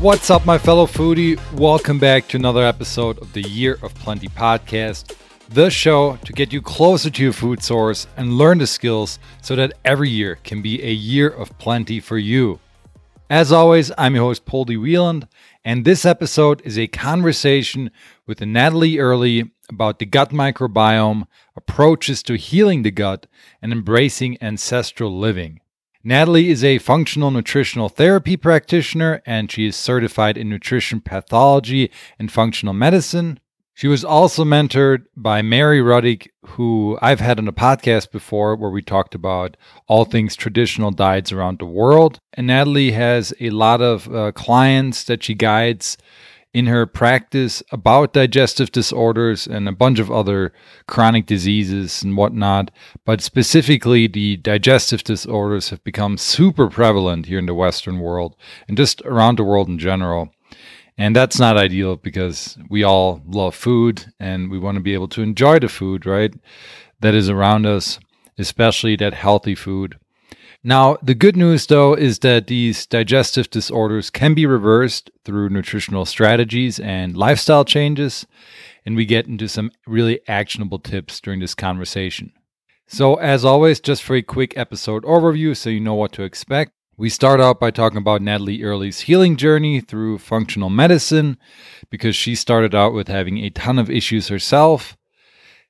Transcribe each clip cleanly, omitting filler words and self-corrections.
What's up, my fellow foodie? Welcome back to another episode of the Year of Plenty podcast, the show to get you closer to your food source and learn the skills so that every year can be a year of plenty for you. As always, I'm your host, Poldy Wieland, and this episode is a conversation with Natalie Earle about the gut microbiome, approaches to healing the gut, and embracing ancestral living. Natalie is a functional nutritional therapy practitioner, and she is certified in nutrition pathology and functional medicine. She was also mentored by Mary Ruddick, who I've had on a podcast before where we talked about all things traditional diets around the world. And Natalie has a lot of clients that she guides in her practice about digestive disorders and a bunch of other chronic diseases and whatnot. But specifically, the digestive disorders have become super prevalent here in the Western world and just around the world in general. And that's not ideal because we all love food and we want to be able to enjoy the food, right, that is around us, especially that healthy food. Now, the good news, though, is that these digestive disorders can be reversed through nutritional strategies and lifestyle changes, and we get into some really actionable tips during this conversation. So, as always, just for a quick episode overview so you know what to expect, we start out by talking about Natalie Earle's healing journey through functional medicine, because she started out with having a ton of issues herself.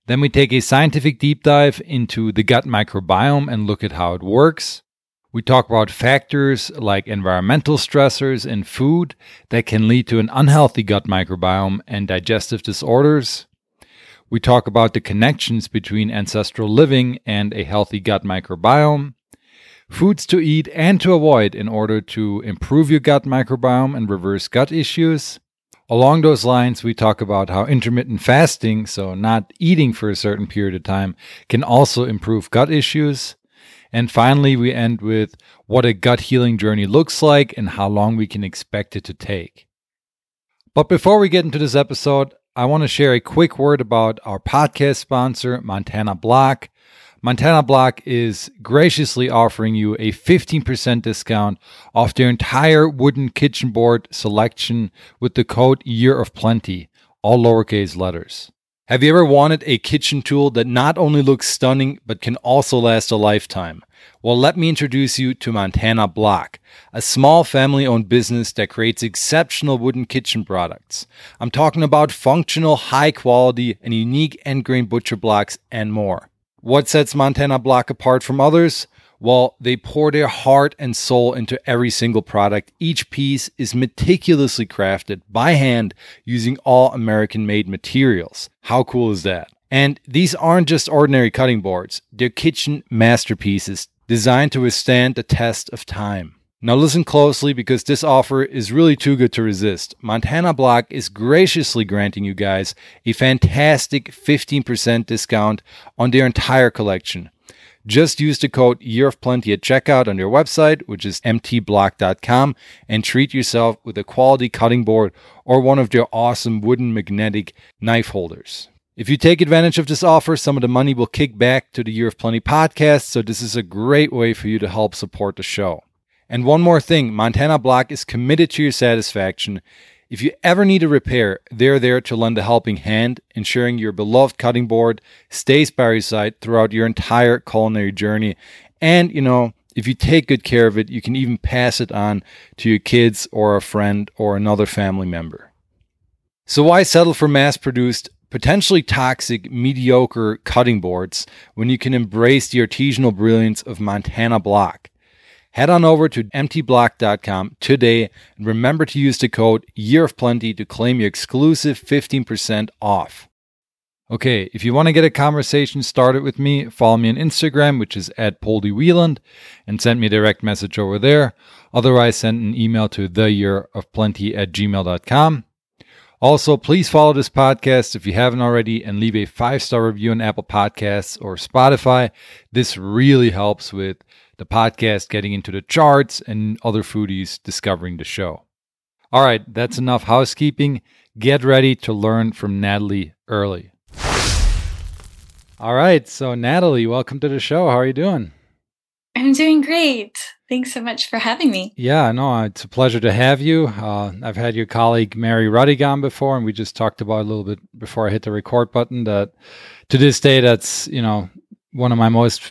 Then we take a scientific deep dive into the gut microbiome and look at how it works. We talk about factors like environmental stressors and food that can lead to an unhealthy gut microbiome and digestive disorders. We talk about the connections between ancestral living and a healthy gut microbiome, foods to eat and to avoid in order to improve your gut microbiome and reverse gut issues. Along those lines, we talk about how intermittent fasting, so not eating for a certain period of time, can also improve gut issues. And finally, we end with what a gut healing journey looks like and how long we can expect it to take. But before we get into this episode, I want to share a quick word about our podcast sponsor, Montana Block. Montana Block is graciously offering you a 15% discount off their entire wooden kitchen board selection with the code yearofplenty, all lowercase letters. Have you ever wanted a kitchen tool that not only looks stunning, but can also last a lifetime? Well, let me introduce you to Montana Block, a small family-owned business that creates exceptional wooden kitchen products. I'm talking about functional, high-quality, and unique end-grain butcher blocks and more. What sets Montana Block apart from others? Well, they pour their heart and soul into every single product. Each piece is meticulously crafted by hand using all American-made materials. How cool is that? And these aren't just ordinary cutting boards. They're kitchen masterpieces designed to withstand the test of time. Now listen closely, because this offer is really too good to resist. Montana Block is graciously granting you guys a fantastic 15% discount on their entire collection. Just use the code yearofplenty at checkout on their website, which is mtblock.com, and treat yourself with a quality cutting board or one of their awesome wooden magnetic knife holders. If you take advantage of this offer, some of the money will kick back to the Year of Plenty podcast, so this is a great way for you to help support the show. And one more thing, Montana Block is committed to your satisfaction. If you ever need a repair, they're there to lend a helping hand, ensuring your beloved cutting board stays by your side throughout your entire culinary journey. And, you know, if you take good care of it, you can even pass it on to your kids or a friend or another family member. So why settle for mass-produced, potentially toxic, mediocre cutting boards when you can embrace the artisanal brilliance of Montana Block? Head on over to mtblock.com today and remember to use the code yearofplenty to claim your exclusive 15% off. Okay, if you want to get a conversation started with me, follow me on Instagram, which is @PoldyWieland, and send me a direct message over there. Otherwise, send an email to theyearofplenty@gmail.com. Also, please follow this podcast if you haven't already and leave a 5-star review on Apple Podcasts or Spotify. This really helps with the podcast getting into the charts and other foodies discovering the show. All right, that's enough housekeeping. Get ready to learn from Natalie Earle. All right, so Natalie, welcome to the show. How are you doing? I'm doing great. Thanks so much for having me. Yeah, no, it's a pleasure to have you. I've had your colleague, Mary Ruddick, on before, and we just talked about a little bit before I hit the record button that to this day, that's, you know, one of my most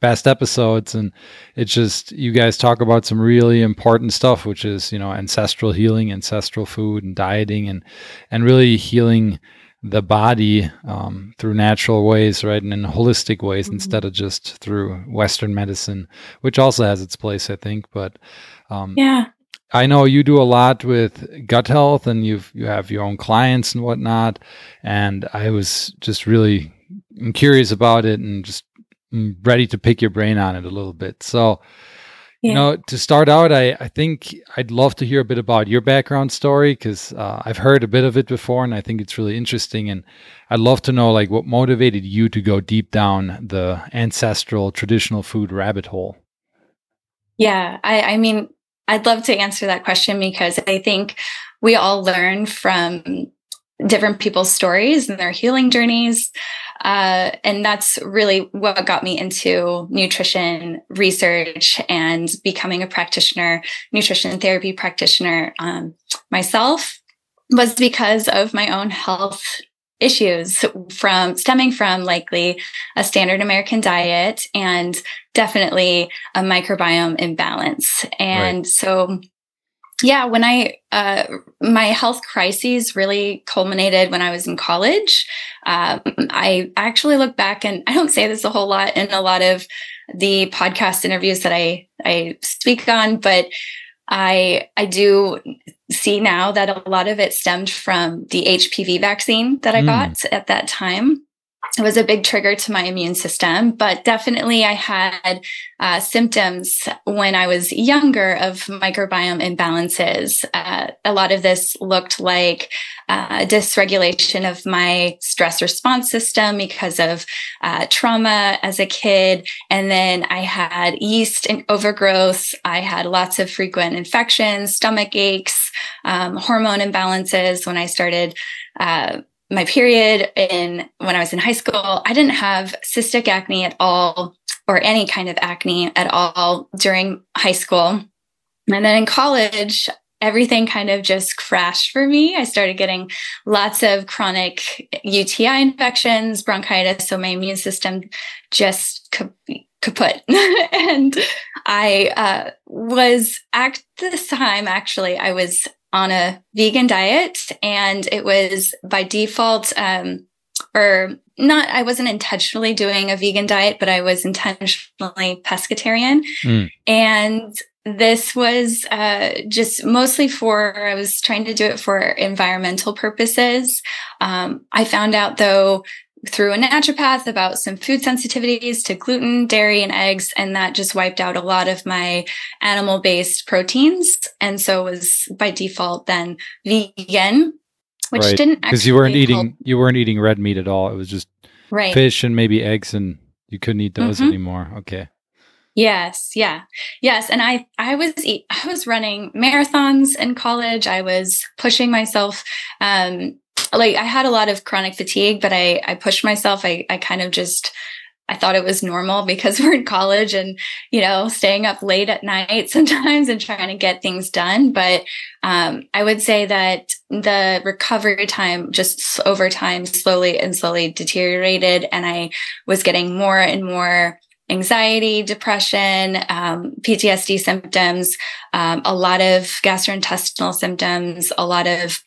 best episodes. And it's just, you guys talk about some really important stuff, which is, you know, ancestral healing, ancestral food and dieting and really healing the body through natural ways, right? And in holistic ways, mm-hmm. instead of just through Western medicine, which also has its place, I think. But yeah, I know you do a lot with gut health, and you have your own clients and whatnot. And I was just really curious about it, and just ready to pick your brain on it a little bit. So, you know, to start out, I think I'd love to hear a bit about your background story, because I've heard a bit of it before, and I think it's really interesting. And I'd love to know, like, what motivated you to go deep down the ancestral traditional food rabbit hole? Yeah, I mean, I'd love to answer that question, because I think we all learn from different people's stories and their healing journeys. And that's really what got me into nutrition research and becoming a practitioner, nutrition therapy practitioner myself, was because of my own health issues stemming from likely a standard American diet and definitely a microbiome imbalance. And right. So yeah, when my health crises really culminated when I was in college. I actually look back, and I don't say this a whole lot in a lot of the podcast interviews that I speak on, but I do see now that a lot of it stemmed from the HPV vaccine that I got at that time. It was a big trigger to my immune system, but definitely I had symptoms when I was younger of microbiome imbalances. A lot of this looked like dysregulation of my stress response system because of trauma as a kid. And then I had yeast and overgrowth. I had lots of frequent infections, stomach aches, hormone imbalances when I started my period when I was in high school. I didn't have cystic acne at all, or any kind of acne at all, during high school. And then in college, everything kind of just crashed for me. I started getting lots of chronic UTI infections, bronchitis. So my immune system just kaput. And I was at this time, actually, I was on a vegan diet, and it was by default, I wasn't intentionally doing a vegan diet, but I was intentionally pescatarian. And this was just mostly I was trying to do it for environmental purposes. I found out, though, through a naturopath about some food sensitivities to gluten, dairy, and eggs. And that just wiped out a lot of my animal-based proteins. And so was by default then vegan, which right. didn't actually. Because you weren't eating red meat at all. It was just right. fish and maybe eggs, and you couldn't eat those mm-hmm. anymore. Okay. Yes. Yeah. Yes. And I was running marathons in college. I was pushing myself, I had a lot of chronic fatigue, but I pushed myself. I kind of just, I thought it was normal because we're in college and, you know, staying up late at night sometimes and trying to get things done. But I would say that the recovery time just over time slowly deteriorated. And I was getting more and more anxiety, depression, PTSD symptoms, a lot of gastrointestinal symptoms, a lot of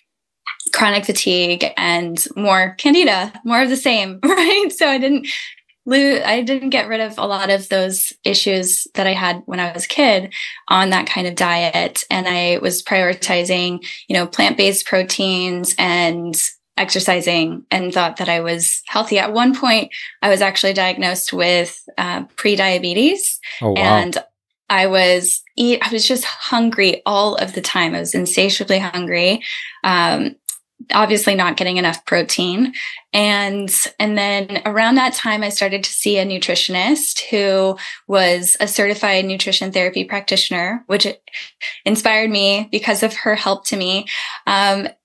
chronic fatigue, and more candida, more of the same, right? So I didn't get rid of a lot of those issues that I had when I was a kid on that kind of diet. And I was prioritizing, you know, plant-based proteins and exercising, and thought that I was healthy. At one point, I was actually diagnosed with pre-diabetes. Oh, wow. And I was just hungry all of the time. I was insatiably hungry. Obviously not getting enough protein. And then around that time, I started to see a nutritionist who was a certified nutrition therapy practitioner, which inspired me because of her help to me.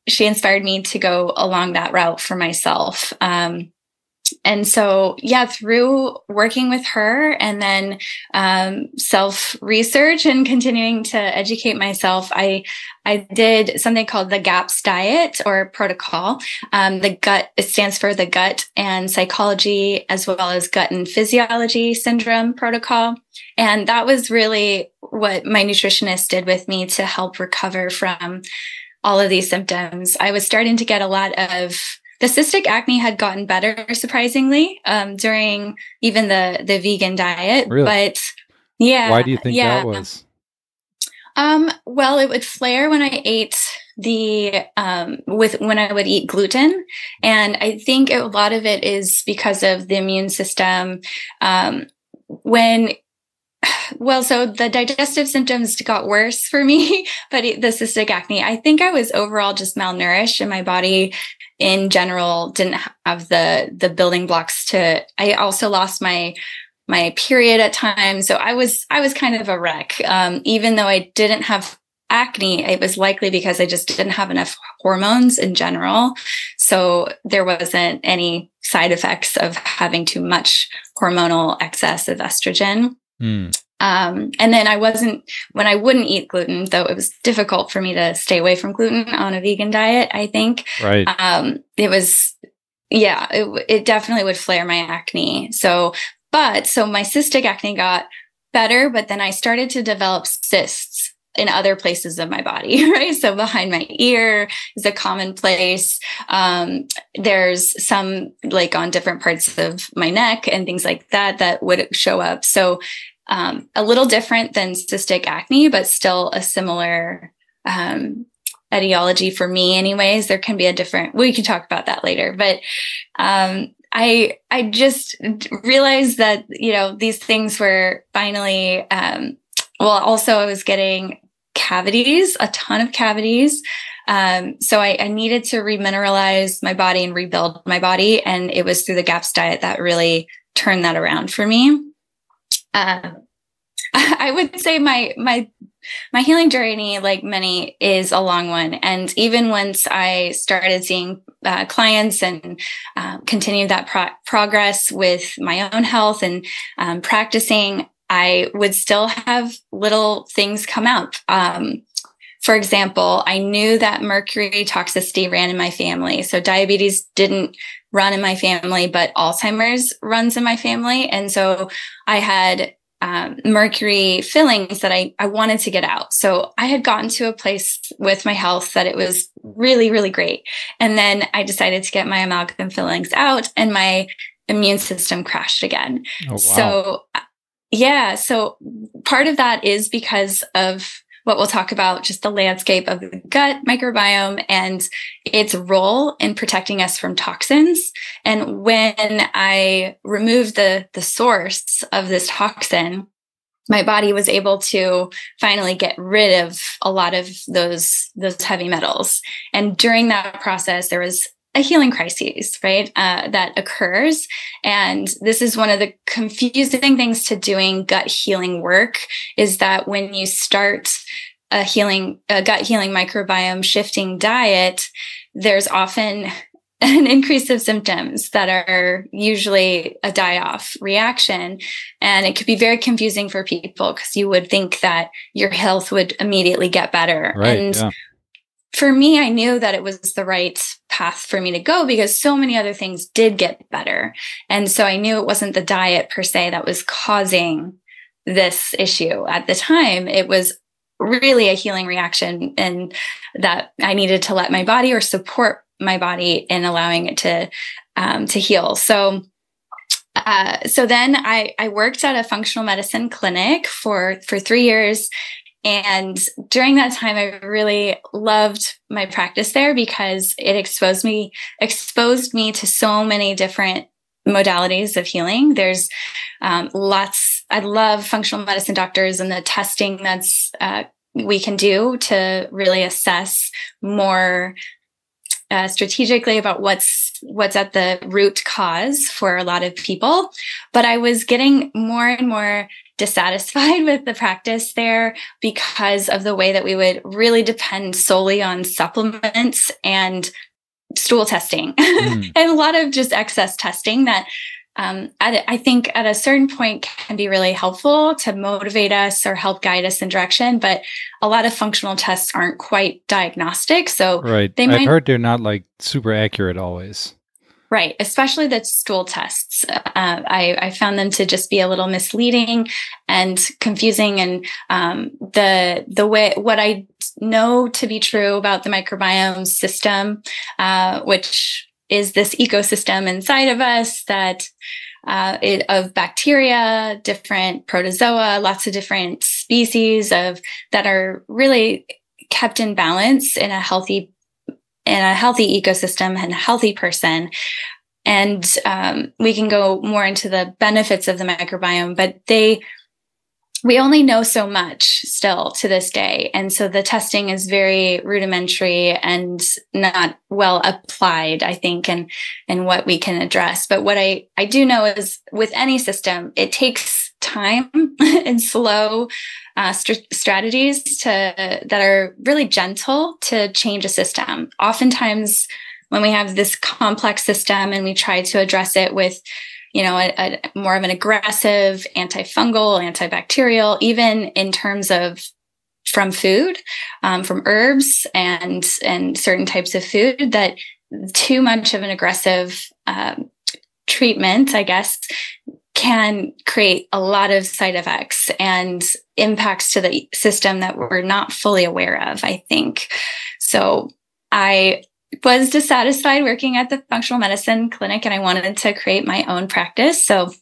She inspired me to go along that route for myself. And so, yeah, through working with her and then self-research and continuing to educate myself, I did something called the GAPS diet or protocol. It stands for the gut and psychology, as well as gut and physiology syndrome protocol. And that was really what my nutritionist did with me to help recover from all of these symptoms. I was starting to get a lot of the cystic acne had gotten better, surprisingly, during even the vegan diet. Really? But yeah. Why do you think that was? Well, it would flare when I ate when I would eat gluten. And I think a lot of it is because of the immune system. So the digestive symptoms got worse for me, but the cystic acne, I think I was overall just malnourished, and my body in general didn't have the building blocks to, I also lost my period at times. So I was kind of a wreck. Even though I didn't have acne, it was likely because I just didn't have enough hormones in general. So there wasn't any side effects of having too much hormonal excess of estrogen. Mm. And then when I wouldn't eat gluten, though it was difficult for me to stay away from gluten on a vegan diet, I think. Right. It definitely would flare my acne. So my cystic acne got better, but then I started to develop cysts in other places of my body, right? So behind my ear is a common place. There's some like on different parts of my neck and things like that would show up. So a little different than cystic acne, but still a similar etiology for me anyways. There can be we can talk about that later, but I just realized that, these things were finally, also I was getting cavities, a ton of cavities. So I needed to remineralize my body and rebuild my body. And it was through the GAPS diet that really turned that around for me. I would say my healing journey, like many, is a long one. And even once I started seeing clients and continued that progress with my own health and practicing, I would still have little things come up. For example, I knew that mercury toxicity ran in my family. So diabetes didn't run in my family, but Alzheimer's runs in my family. And so I had mercury fillings that I wanted to get out. So I had gotten to a place with my health that it was really, really great. And then I decided to get my amalgam fillings out and my immune system crashed again. Oh, wow. So part of that is because of what we'll talk about, just the landscape of the gut microbiome and its role in protecting us from toxins. And when I removed the source of this toxin, my body was able to finally get rid of a lot of those heavy metals. And during that process, there was a healing crisis, right? That occurs. And this is one of the confusing things to doing gut healing work, is that when you start a gut healing microbiome shifting diet, there's often an increase of symptoms that are usually a die-off reaction. And it could be very confusing for people because you would think that your health would immediately get better. Right, and for me, I knew that it was the right path for me to go because so many other things did get better. And so I knew it wasn't the diet per se that was causing this issue at the time. It was really a healing reaction, and that I needed to let my body, or support my body, in allowing it to heal. So then I worked at a functional medicine clinic for 3 years. And during that time, I really loved my practice there because it exposed me to so many different modalities of healing. There's I love functional medicine doctors and the testing we can do to really assess more strategically about what's at the root cause for a lot of people. But I was getting more and more dissatisfied with the practice there because of the way that we would really depend solely on supplements and stool testing and a lot of just excess testing that I think at a certain point can be really helpful to motivate us or help guide us in direction. But a lot of functional tests aren't quite diagnostic. So right. They I've heard they're not like super accurate always. Right. Especially the stool tests. I found them to just be a little misleading and confusing. And the way what I know to be true about the microbiome system, which is this ecosystem inside of us that of bacteria, different protozoa, lots of different species that are really kept in balance in a healthy ecosystem and a healthy person. And we can go more into the benefits of the microbiome, but we only know so much still to this day. And so the testing is very rudimentary and not well applied, I think, and what we can address. But what I do know is with any system, it takes time and slow strategies that are really gentle to change a system. Oftentimes when we have this complex system and we try to address it with a more of an aggressive antifungal, antibacterial, even in terms of from food, from herbs and certain types of food, that too much of an aggressive treatment, I guess, can create a lot of side effects and impacts to the system that we're not fully aware of, I think. So I was dissatisfied working at the functional medicine clinic, and I wanted to create my own practice. So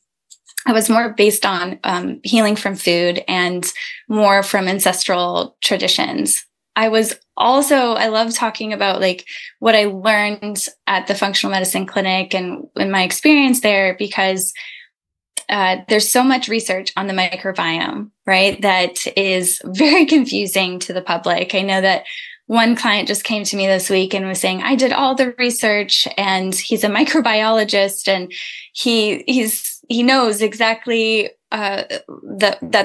I was more based on healing from food and more from ancestral traditions. I love talking about like what I learned at the functional medicine clinic and in my experience there, because there's so much research on the microbiome, right? That is very confusing to the public. I know that one client just came to me this week and was saying, I did all the research, and he's a microbiologist, and he knows exactly that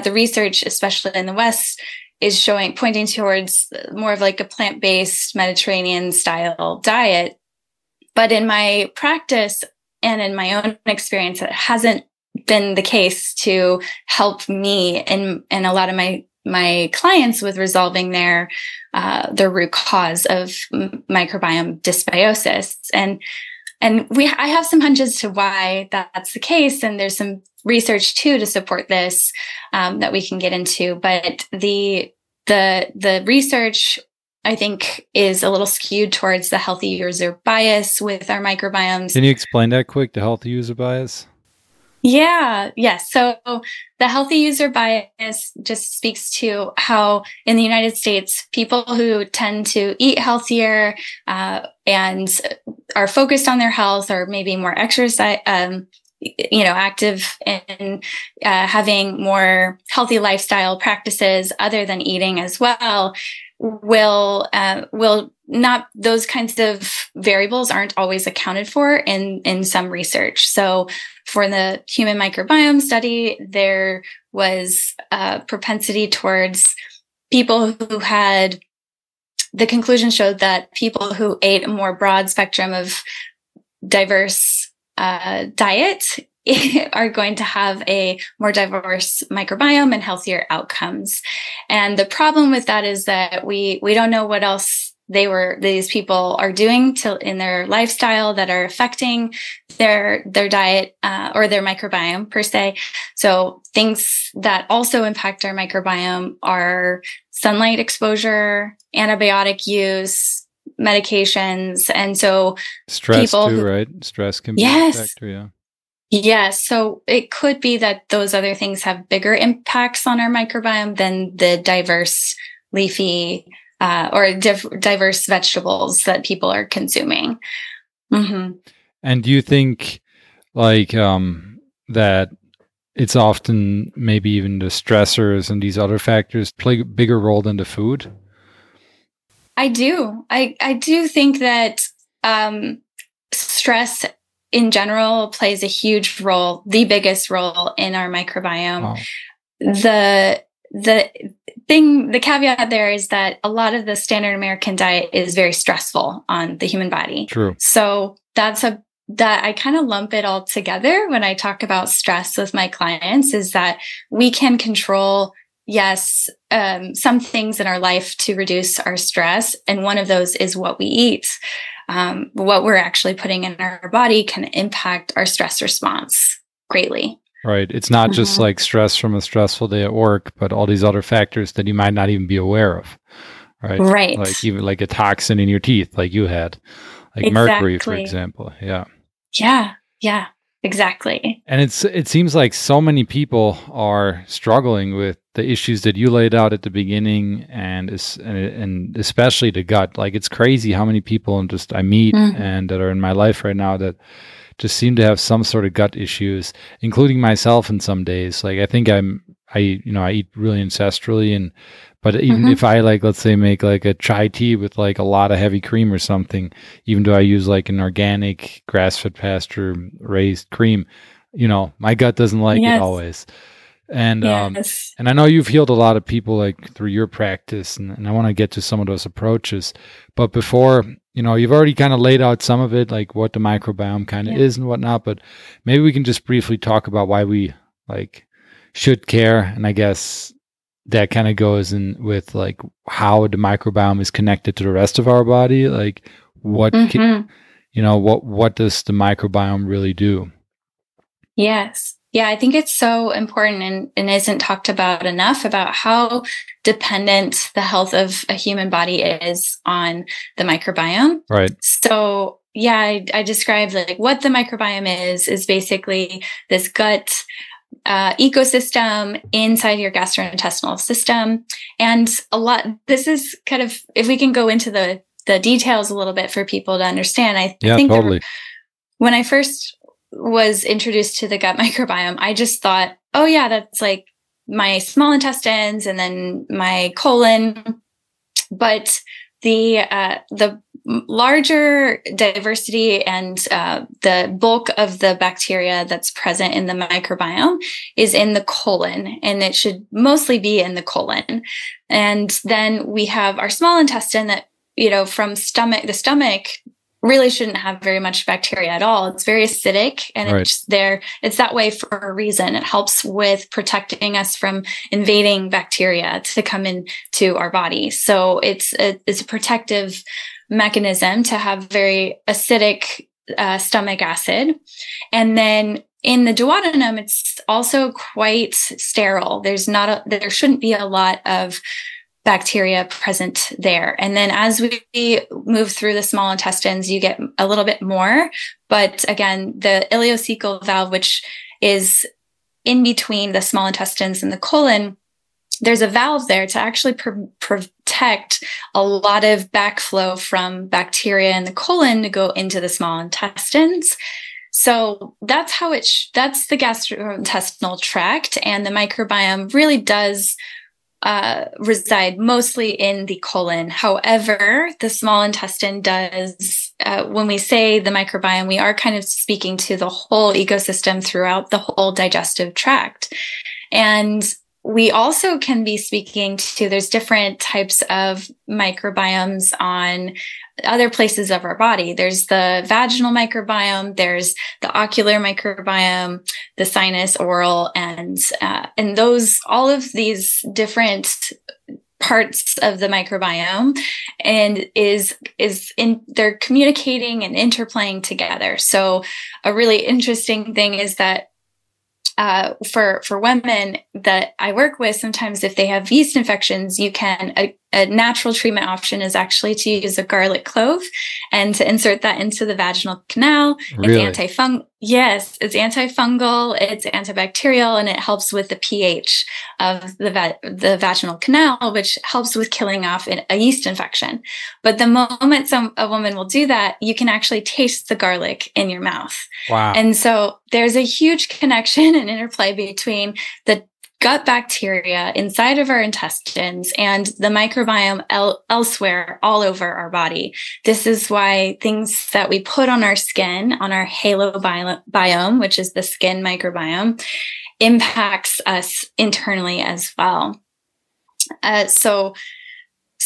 the research, especially in the West, is pointing towards more of like a plant-based Mediterranean style diet. But in my practice and in my own experience, it hasn't been the case to help me and a lot of my clients with resolving their root cause of microbiome dysbiosis. And I have some hunches to why that's the case. And there's some research too, to support this, that we can get into, but the research I think is a little skewed towards the healthy user bias with our microbiomes. Can you explain that quick, the healthy user bias? Yeah. Yes. So the healthy user bias just speaks to how in the United States, people who tend to eat healthier, and are focused on their health, or maybe more exercise, active and, having more healthy lifestyle practices other than eating as well, will not, those kinds of variables aren't always accounted for in some research. So for the human microbiome study, there was a propensity towards people who had, the conclusion showed that people who ate a more broad spectrum of diverse diet are going to have a more diverse microbiome and healthier outcomes. And the problem with that is that we don't know what else these people are doing in their lifestyle that are affecting their diet, or their microbiome per se. So things that also impact our microbiome are sunlight exposure, antibiotic use, medications. And so stress too, right? Stress can be a factor, yeah. Yes. So it could be that those other things have bigger impacts on our microbiome than the diverse leafy or diverse vegetables that people are consuming. Mm-hmm. And do you think that it's often maybe even the stressors and these other factors play a bigger role than the food? I do. I do think that stress in general plays a huge role, the biggest role in our microbiome. Wow. The thing, the caveat there is that a lot of the standard American diet is very stressful on the human body. True. So that I kind of lump it all together when I talk about stress with my clients, is that we can control, yes, some things in our life to reduce our stress. And one of those is what we eat. What we're actually putting in our body can impact our stress response greatly. Right. It's not just like stress from a stressful day at work, but all these other factors that you might not even be aware of. Right. Right. Like even like a toxin in your teeth, like you had, like mercury, for example. Yeah. Yeah. Yeah. Exactly. And it seems like so many people are struggling with the issues that you laid out at the beginning, and especially the gut. Like, it's crazy how many people I meet and that are in my life right now that just seem to have some sort of gut issues, including myself in some days. Like, I think I eat really ancestrally, but even if I let's say make like a chai tea with like a lot of heavy cream or something, even though I use like an organic grass-fed pasture raised cream, my gut doesn't like it always. And and I know you've healed a lot of people like through your practice, and I want to get to some of those approaches. But before, you've already kind of laid out some of it, like what the microbiome kind of is and whatnot. But maybe we can just briefly talk about why we like should care, and I guess that kind of goes in with like how the microbiome is connected to the rest of our body. Like what can, what does the microbiome really do? Yes. Yeah, I think it's so important and isn't talked about enough about how dependent the health of a human body is on the microbiome. Right. So yeah, I described like what the microbiome is basically this gut ecosystem inside your gastrointestinal system. And this is kind of, if we can go into the details a little bit for people to understand, I think totally. When I first was introduced to the gut microbiome, I just thought, oh yeah, that's like my small intestines and then my colon. But the larger diversity and the bulk of the bacteria that's present in the microbiome is in the colon, and it should mostly be in the colon. And then we have our small intestine that, from the stomach really shouldn't have very much bacteria at all. It's very acidic, and it's that way for a reason. It helps with protecting us from invading bacteria to come into our body. So it's a protective mechanism to have very acidic stomach acid. And then in the duodenum, it's also quite sterile. There shouldn't be a lot of bacteria present there. And then as we move through the small intestines, you get a little bit more. But again, the ileocecal valve, which is in between the small intestines and the colon, there's a valve there to actually protect a lot of backflow from bacteria in the colon to go into the small intestines. So that's how that's the gastrointestinal tract, and the microbiome really does reside mostly in the colon. However, the small intestine does, when we say the microbiome, we are kind of speaking to the whole ecosystem throughout the whole digestive tract. And we also can be speaking to, there's different types of microbiomes on other places of our body. There's the vaginal microbiome, there's the ocular microbiome, the sinus, oral, and those, all of these different parts of the microbiome, and they're communicating and interplaying together. So a really interesting thing is that for women that I work with, sometimes if they have yeast infections, a natural treatment option is actually to use a garlic clove and to insert that into the vaginal canal. Really? It's antifungal. Yes, it's antifungal, it's antibacterial, and it helps with the pH of the vaginal canal, which helps with killing off a yeast infection. But the moment a woman will do that, you can actually taste the garlic in your mouth. Wow. And so there's a huge connection and interplay between the gut bacteria inside of our intestines and the microbiome elsewhere all over our body. This is why things that we put on our skin, on our halo biome, which is the skin microbiome, impacts us internally as well. So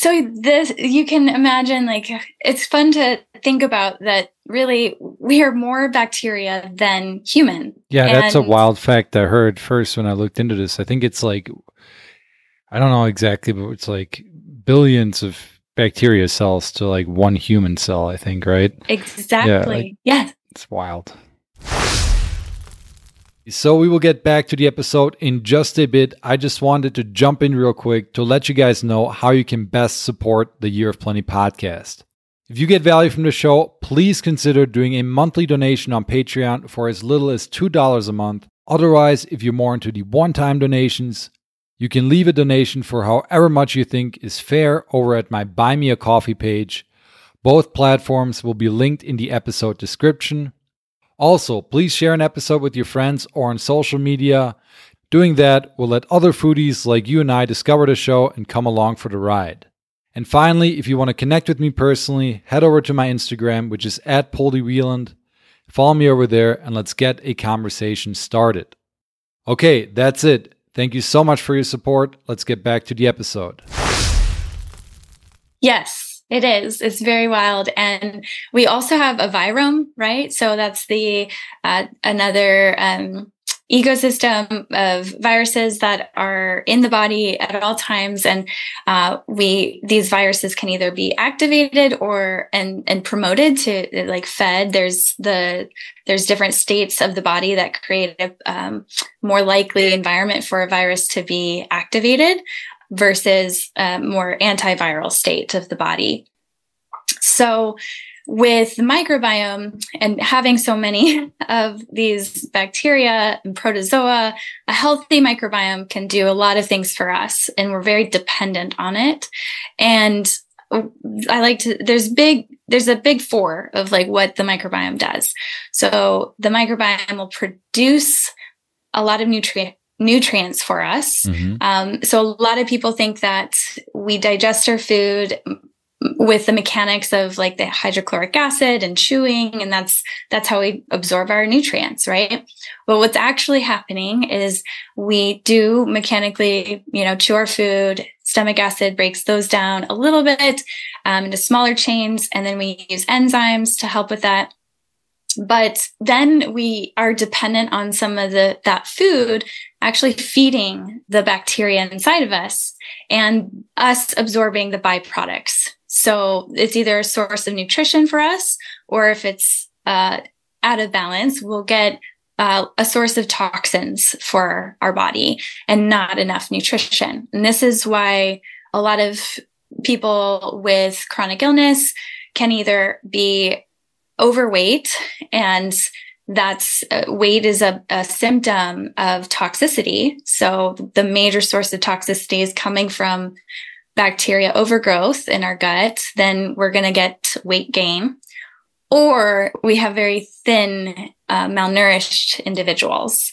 this, you can imagine, like, it's fun to think about that really we are more bacteria than human. Yeah, that's a wild fact I heard first when I looked into this. I think it's like, I don't know exactly, but it's like billions of bacteria cells to like one human cell, I think, right? Exactly. Yeah, yes. It's wild. So we will get back to the episode in just a bit. I just wanted to jump in real quick to let you guys know how you can best support the Year of Plenty podcast. If you get value from the show, please consider doing a monthly donation on Patreon for as little as $2 a month. Otherwise, if you're more into the one-time donations, you can leave a donation for however much you think is fair over at my Buy Me a Coffee page. Both platforms will be linked in the episode description. Also, please share an episode with your friends or on social media. Doing that will let other foodies like you and I discover the show and come along for the ride. And finally, if you want to connect with me personally, head over to my Instagram, which is @PoldyWieland. Follow me over there and let's get a conversation started. Okay, that's it. Thank you so much for your support. Let's get back to the episode. Yes. It is. It's very wild. And we also have a virome, right? So that's the another ecosystem of viruses that are in the body at all times. And these viruses can either be activated or and promoted to, like, fed. There's different states of the body that create a more likely environment for a virus to be activated versus a more antiviral state of the body. So with the microbiome and having so many of these bacteria and protozoa, a healthy microbiome can do a lot of things for us, and we're very dependent on it. And I like to, there's a big four of, like, what the microbiome does. So the microbiome will produce a lot of nutrients for us. Mm-hmm. So a lot of people think that we digest our food with the mechanics of, like, the hydrochloric acid and chewing, and that's how we absorb our nutrients, right? But what's actually happening is we do mechanically, chew our food. Stomach acid breaks those down a little bit into smaller chains, and then we use enzymes to help with that. But then we are dependent on some of that food actually feeding the bacteria inside of us and us absorbing the byproducts. So it's either a source of nutrition for us, or if it's out of balance, we'll get a source of toxins for our body and not enough nutrition. And this is why a lot of people with chronic illness can either be overweight, and that's weight is a symptom of toxicity. So the major source of toxicity is coming from bacteria overgrowth in our gut. Then we're going to get weight gain, or we have very thin, malnourished individuals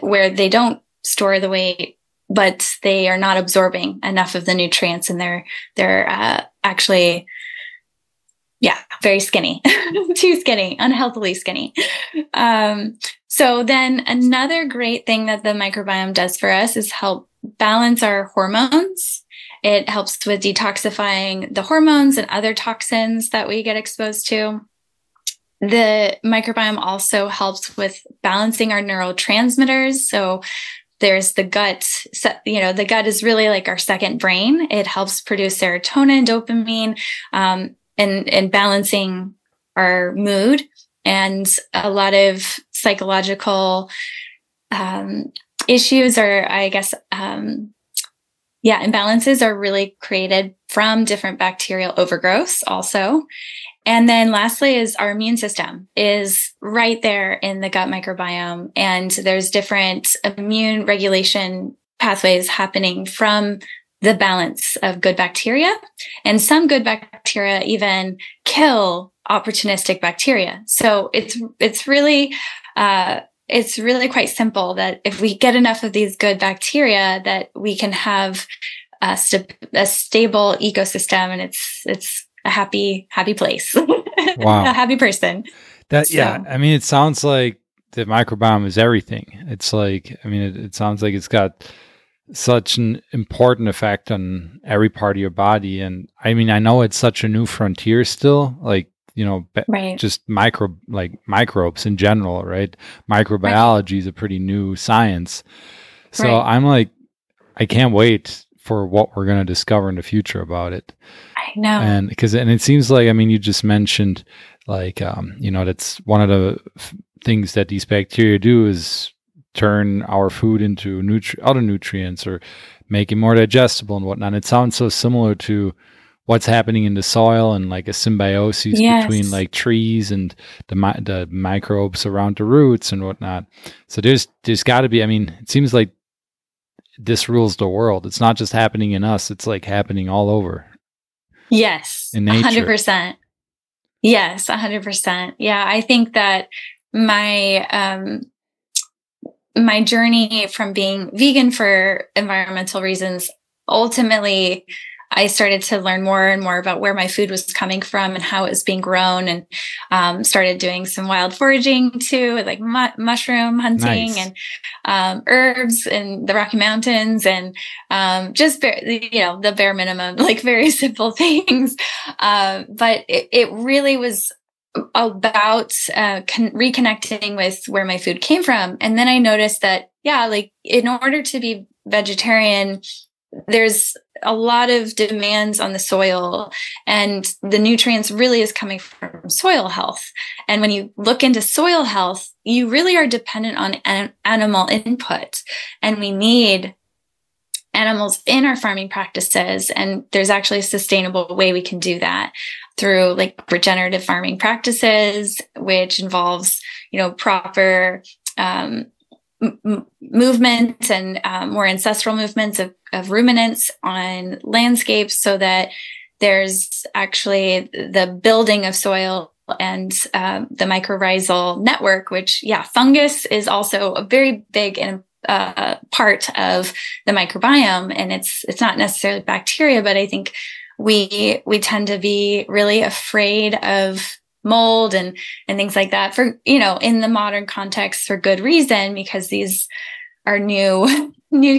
where they don't store the weight, but they are not absorbing enough of the nutrients, and they're actually. Yeah, very skinny, too skinny, unhealthily skinny. So then another great thing that the microbiome does for us is help balance our hormones. It helps with detoxifying the hormones and other toxins that we get exposed to. The microbiome also helps with balancing our neurotransmitters. So there's the gut, the gut is really like our second brain. It helps produce serotonin, dopamine, and balancing our mood, and a lot of psychological issues or imbalances are really created from different bacterial overgrowths also. And then lastly is our immune system is right there in the gut microbiome. And there's different immune regulation pathways happening from the balance of good bacteria, and some good bacteria even kill opportunistic bacteria. So it's really quite simple that if we get enough of these good bacteria, that we can have a stable ecosystem, and it's a happy place. Wow. A happy person. Yeah. I mean, it sounds like the microbiome is everything. It's like, I mean, it sounds like it's got such an important effect on every part of your body. And I mean, I know it's such a new frontier still, like, you know, right. Just microbes in general, right? Microbiology is a pretty new science. So I'm like, I can't wait for what we're going to discover in the future about it. I know. And because, and it seems like, I mean, you just mentioned like, you know, that's one of the things that these bacteria do is turn our food into other nutrients or make it more digestible and whatnot. It sounds so similar to what's happening in the soil and like a symbiosis between like trees and the microbes around the roots and whatnot. So there's gotta be, I mean, it seems like this rules the world. It's not just happening in us. It's like happening all over. Yes. In nature. 100%. Yes. 100%. Yeah. I think that my, my journey from being vegan for environmental reasons, ultimately, I started to learn more and more about where my food was coming from and how it was being grown, and started doing some wild foraging too, like mushroom hunting and herbs in the Rocky Mountains, and just the bare minimum, like very simple things. But it really was about reconnecting with where my food came from. And then I noticed that, like in order to be vegetarian, there's a lot of demands on the soil, and the nutrients really is coming from soil health. And when you look into soil health, you really are dependent on animal input, and we need animals in our farming practices. And there's actually a sustainable way we can do that through like regenerative farming practices, which involves, proper, movement and more ancestral movements of ruminants on landscapes, so that there's actually the building of soil and the mycorrhizal network, which, fungus is also a very big and part of the microbiome. And it's not necessarily bacteria, but I think we tend to be really afraid of mold and things like that for, in the modern context, for good reason, because these are new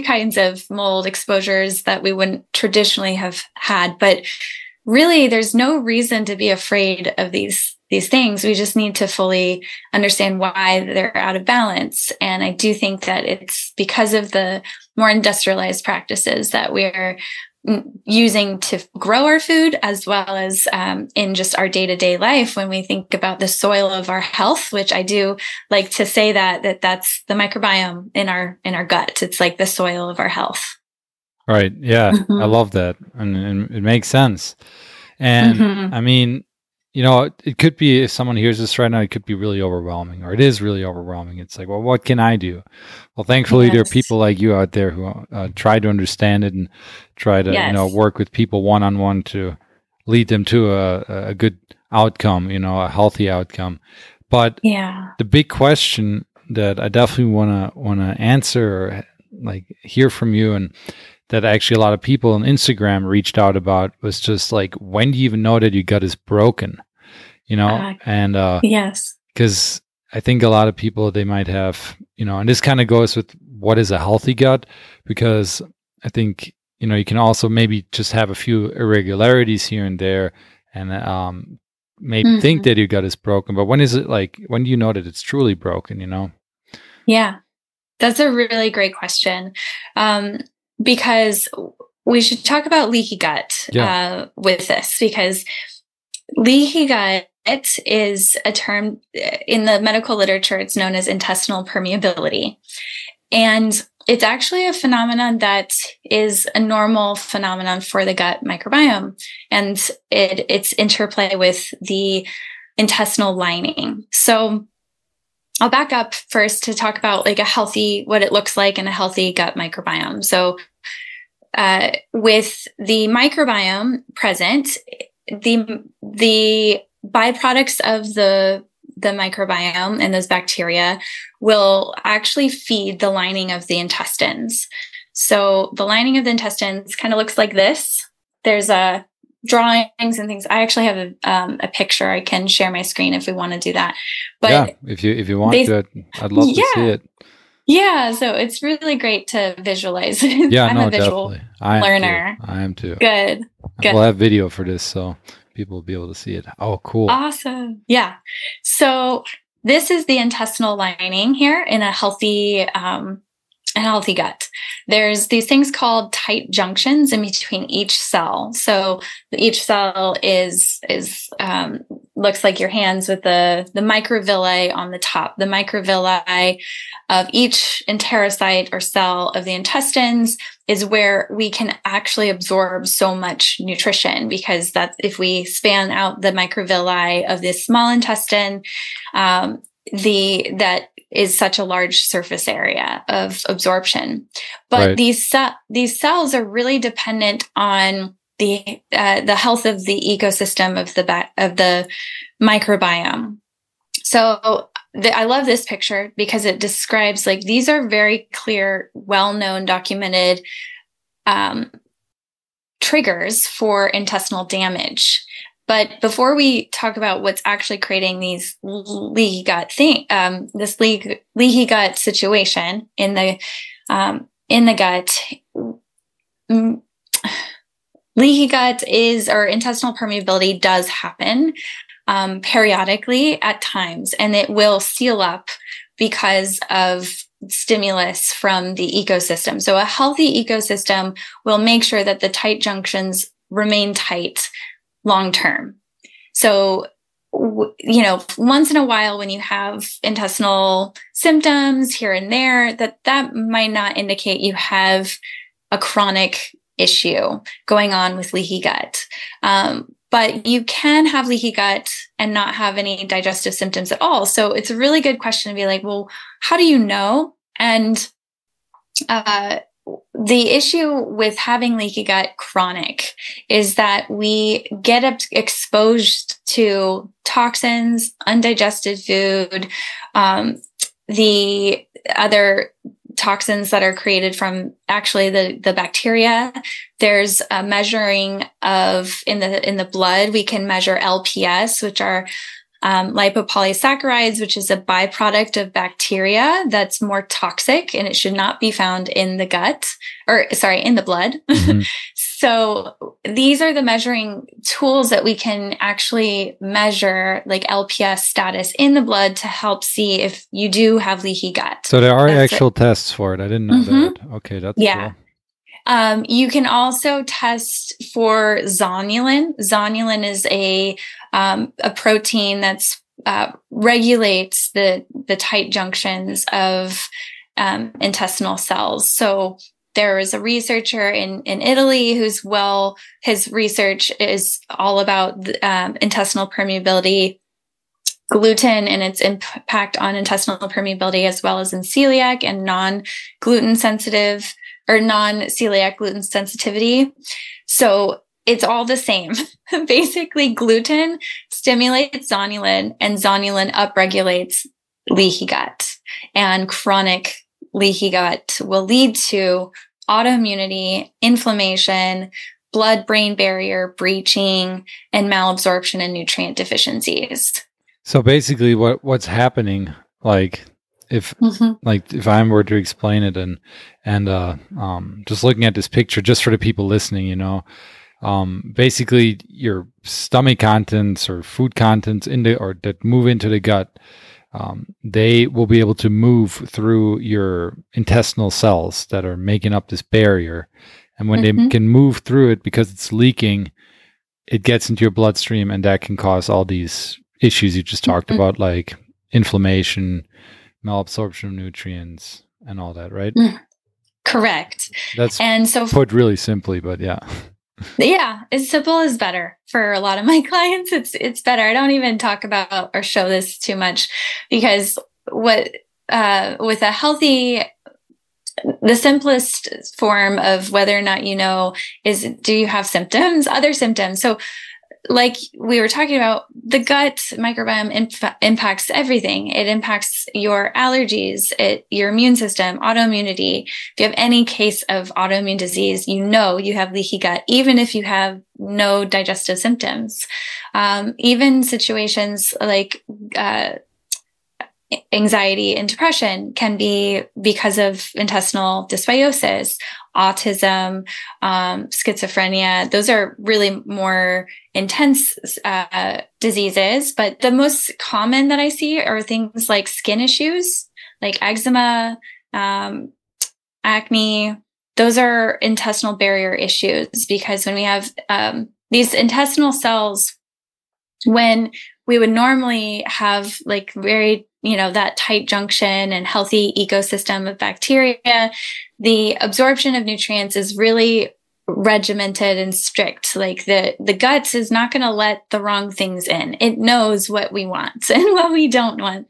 kinds of mold exposures that we wouldn't traditionally have had. But really, there's no reason to be afraid of these things. We just need to fully understand why they're out of balance. And I do think that it's because of the more industrialized practices that we're using to grow our food, as well as in just our day-to-day life, when we think about the soil of our health, which I do like to say that that's the microbiome in our gut. It's like the soil of our health. Right. Yeah. Mm-hmm. I love that. And it makes sense. And I mean, it could be, if someone hears this right now, it could be really overwhelming, or it is really overwhelming. It's like, well, what can I do? Well, thankfully, there are people like you out there who try to understand it and try to, work with people one-on-one to lead them to a good outcome, a healthy outcome. But the big question that I definitely want to answer, or like hear from you, and that actually a lot of people on Instagram reached out about, was just like, when do you even know that your gut is broken? Because I think a lot of people, they might have, and this kind of goes with what is a healthy gut, because I think, you can also maybe just have a few irregularities here and there, and maybe think that your gut is broken. But when is it like, when do you know that it's truly broken, Yeah, that's a really great question. Because we should talk about leaky gut with this, because leaky gut is a term in the medical literature. It's known as intestinal permeability. And it's actually a phenomenon that is a normal phenomenon for the gut microbiome, and its interplay with the intestinal lining. So I'll back up first to talk about like what it looks like in a healthy gut microbiome. So with the microbiome present, the byproducts of the microbiome and those bacteria will actually feed the lining of the intestines. So the lining of the intestines kind of looks like this. There's drawings and things. I actually have a picture. I can share my screen if we want to do that. But if you want to, I'd love to see it. Yeah, so it's really great to visualize. Yeah, I'm a visual definitely. Learner. I am too. Good. We'll have video for this, so people will be able to see it. Oh, cool. Awesome. Yeah. So this is the intestinal lining here in a healthy gut. There's these things called tight junctions in between each cell. So each cell is looks like your hands with the microvilli on the top. The microvilli of each enterocyte or cell of the intestines is where we can actually absorb so much nutrition, because that's, if we span out the microvilli of this small intestine, that is such a large surface area of absorption. But right. these cells are really dependent on the health of the ecosystem of the microbiome. So I love this picture because it describes, like, these are very clear, well-known, documented triggers for intestinal damage. But before we talk about what's actually creating these leaky gut leaky gut situation in the gut, leaky gut or intestinal permeability does happen periodically at times, and it will seal up because of stimulus from the ecosystem. So a healthy ecosystem will make sure that the tight junctions remain tight long-term. So, once in a while, when you have intestinal symptoms here and there, that might not indicate you have a chronic issue going on with leaky gut. But you can have leaky gut and not have any digestive symptoms at all. So it's a really good question to be like, well, how do you know? And, the issue with having leaky gut chronic is that we get exposed to toxins, undigested food, the other toxins that are created from actually the bacteria. There's a measuring of in the blood. We can measure LPS, which are lipopolysaccharides, which is a byproduct of bacteria that's more toxic, and it should not be found in the gut in the blood. Mm-hmm. So these are the measuring tools that we can actually measure, like LPS status in the blood, to help see if you do have leaky gut. So there are tests for it. I didn't know mm-hmm. that. Okay. That's cool. You can also test for zonulin. Zonulin is a protein that's regulates the tight junctions of intestinal cells. So there is a researcher in Italy his research is all about intestinal permeability, gluten and its impact on intestinal permeability, as well as in celiac and non-gluten sensitive or non-celiac gluten sensitivity. So it's all the same. Basically, gluten stimulates zonulin, and zonulin upregulates leaky gut. And chronic leaky gut will lead to autoimmunity, inflammation, blood-brain barrier breaching, and malabsorption and nutrient deficiencies. So basically, what's happening, like... If I were to explain it and just looking at this picture, just for the people listening, basically your stomach contents or food contents that move into the gut, they will be able to move through your intestinal cells that are making up this barrier. And when mm-hmm. they can move through it, because it's leaking, it gets into your bloodstream, and that can cause all these issues you just talked mm-hmm. about, like inflammation, malabsorption of nutrients, and all that, right? Correct. That's put really simply, but yeah. Yeah, as simple is better for a lot of my clients. It's better. I don't even talk about or show this too much, because with a healthy, the simplest form of whether or not you know is, do you have symptoms, other symptoms? So like we were talking about, the gut microbiome impacts everything. It impacts your allergies, your immune system, autoimmunity. If you have any case of autoimmune disease, you know you have leaky gut, even if you have no digestive symptoms. Even situations like anxiety and depression can be because of intestinal dysbiosis, autism, schizophrenia. Those are really more intense diseases, but the most common that I see are things like skin issues, like eczema, acne. Those are intestinal barrier issues, because when we have these intestinal cells, when we would normally have like very, that tight junction and healthy ecosystem of bacteria, the absorption of nutrients is really regimented and strict. Like the guts is not going to let the wrong things in. It knows what we want and what we don't want.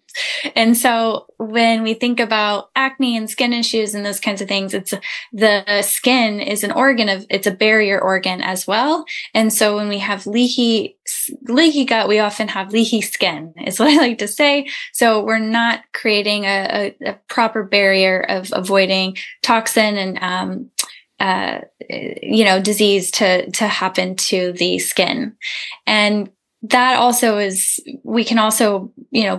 And so when we think about acne and skin issues and those kinds of things, it's the skin is an organ of, it's a barrier organ as well. And so when we have leaky gut, we often have leaky skin is what I like to say. So we're not creating a proper barrier of avoiding toxin and, disease to happen to the skin. And that also is, we can also,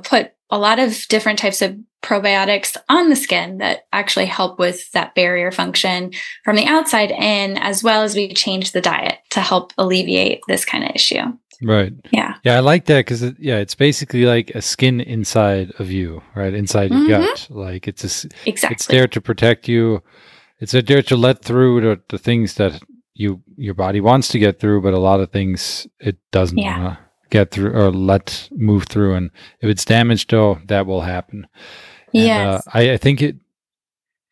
put a lot of different types of probiotics on the skin that actually help with that barrier function from the outside in, as well as we change the diet to help alleviate this kind of issue. Right. Yeah. Yeah. I like that because, it's basically like a skin inside of you, right? Inside your gut. Like it's there to protect you. It's there to let through the things that your body wants to get through, but a lot of things it doesn't want to get through or let move through. And if it's damaged, though, that will happen. Yes. I think it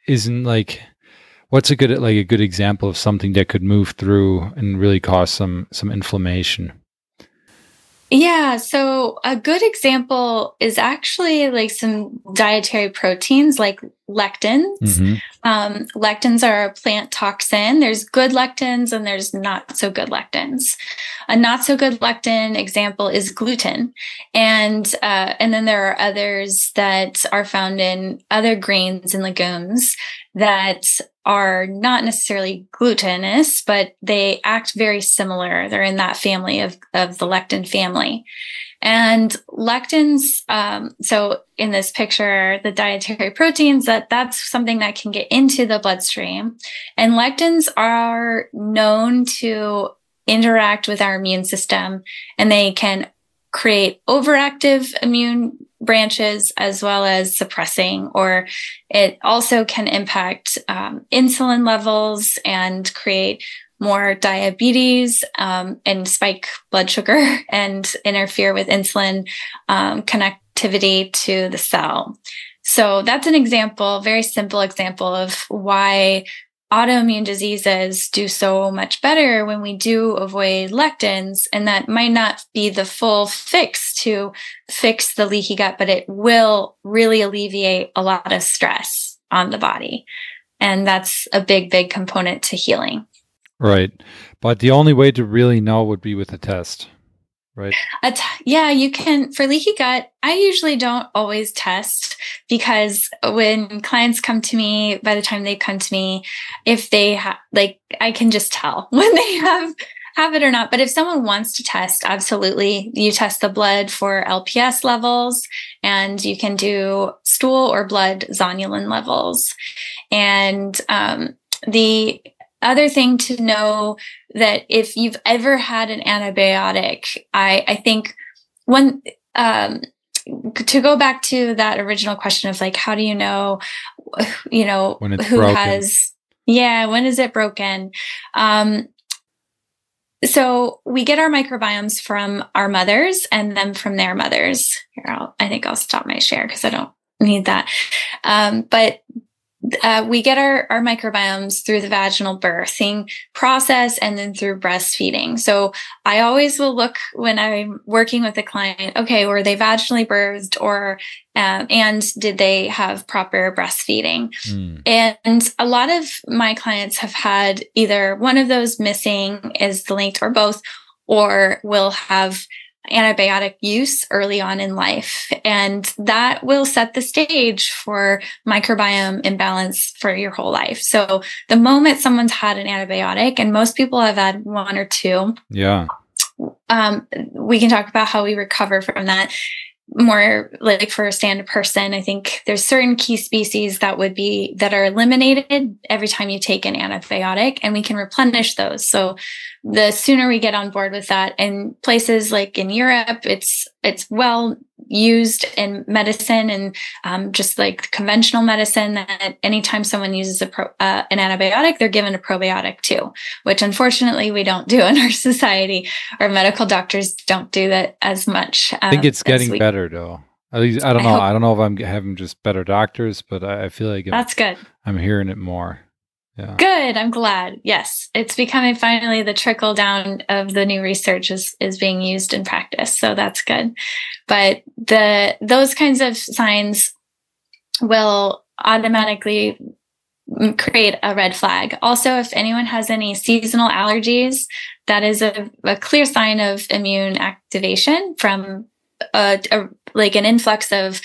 isn't like, what's a good example of something that could move through and really cause some inflammation? Yeah. So a good example is actually like some dietary proteins like lectins. Mm-hmm. Lectins are a plant toxin. There's good lectins and there's not so good lectins. A not so good lectin example is gluten. And then there are others that are found in other grains and legumes that are not necessarily glutinous, but they act very similar. They're in that family of the lectin family. And lectins, so in this picture, the dietary proteins, that's something that can get into the bloodstream. And lectins are known to interact with our immune system, and they can create overactive immune branches as well as suppressing, or it also can impact insulin levels and create more diabetes and spike blood sugar and interfere with insulin connectivity to the cell. So that's an example, very simple example of why autoimmune diseases do so much better when we do avoid lectins, and that might not be the full fix to fix the leaky gut, but it will really alleviate a lot of stress on the body. And that's a big, big component to healing. Right. But the only way to really know would be with a test, right? You can, for leaky gut, I usually don't always test, because when clients come to me, by the time they come to me, if they I can just tell when they have it or not. But if someone wants to test, absolutely, you test the blood for LPS levels, and you can do stool or blood zonulin levels. And the other thing to know that if you've ever had an antibiotic, I think one, to go back to that original question of like, how do you know, when it's who broken. When is it broken? So we get our microbiomes from our mothers and then from their mothers. Here, I think I'll stop my share because I don't need that. We get our microbiomes through the vaginal birthing process and then through breastfeeding. So I always will look when I'm working with a client, okay, were they vaginally birthed or, and did they have proper breastfeeding? And a lot of my clients have had either one of those missing is the linked or both, or will have antibiotic use early on in life. And that will set the stage for microbiome imbalance for your whole life. So the moment someone's had an antibiotic, and most people have had one or two, we can talk about how we recover from that. more like for a standard person, I think there's certain key species that are eliminated every time you take an antibiotic, and we can replenish those. So the sooner we get on board with that, in places like in Europe, it's well used in medicine and just like conventional medicine, that anytime someone uses an antibiotic, they're given a probiotic too, which unfortunately we don't do in our society. Our medical doctors don't do that as much. I think it's getting better though. At least, I don't know. I don't know if I'm having just better doctors, but I feel like that's good. I'm hearing it more. Yeah. Good. I'm glad. Yes. It's becoming finally the trickle down of the new research is being used in practice. So that's good. But those kinds of signs will automatically create a red flag. Also, if anyone has any seasonal allergies, that is a clear sign of immune activation from like an influx of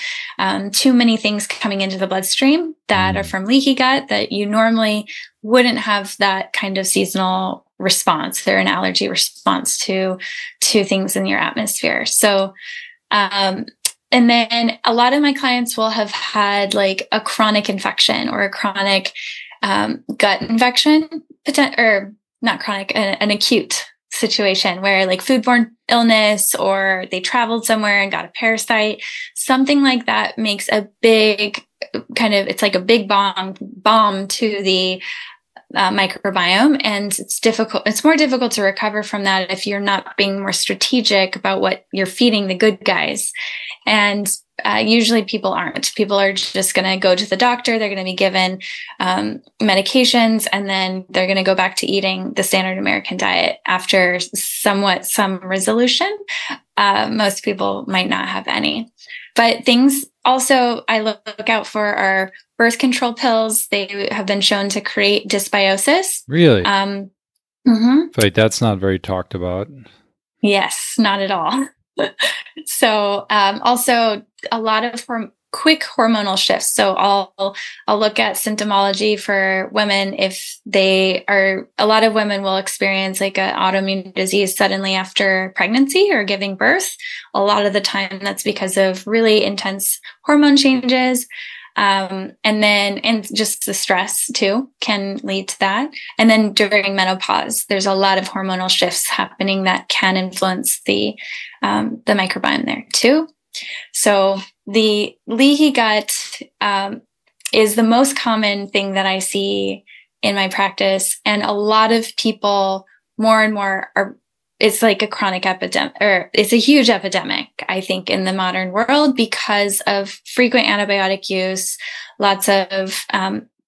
too many things coming into the bloodstream that are from leaky gut that you normally wouldn't have that kind of seasonal response. They're an allergy response to things in your atmosphere. So, and then a lot of my clients will have had like a chronic infection or a chronic gut infection, or not chronic, an acute situation where like foodborne illness, or they traveled somewhere and got a parasite, something like that makes a big kind of, it's like a big bomb to the microbiome. And it's difficult. It's more difficult to recover from that if you're not being more strategic about what you're feeding the good guys. And usually people aren't. People are just going to go to the doctor. They're going to be given medications, and then they're going to go back to eating the standard American diet after some resolution. Most people might not have any. But things also I look out for are birth control pills. They have been shown to create dysbiosis. Really? But that's not very talked about. Yes, not at all. So, also a lot of quick hormonal shifts. So I'll look at symptomology for women. If they are, a lot of women will experience like an autoimmune disease suddenly after pregnancy or giving birth. A lot of the time that's because of really intense hormone changes. And just the stress too can lead to that. And then during menopause, there's a lot of hormonal shifts happening that can influence the microbiome there too. So the leaky gut, is the most common thing that I see in my practice. And a lot of people more and more it's like a chronic epidemic, or it's a huge epidemic, I think, in the modern world because of frequent antibiotic use. Lots of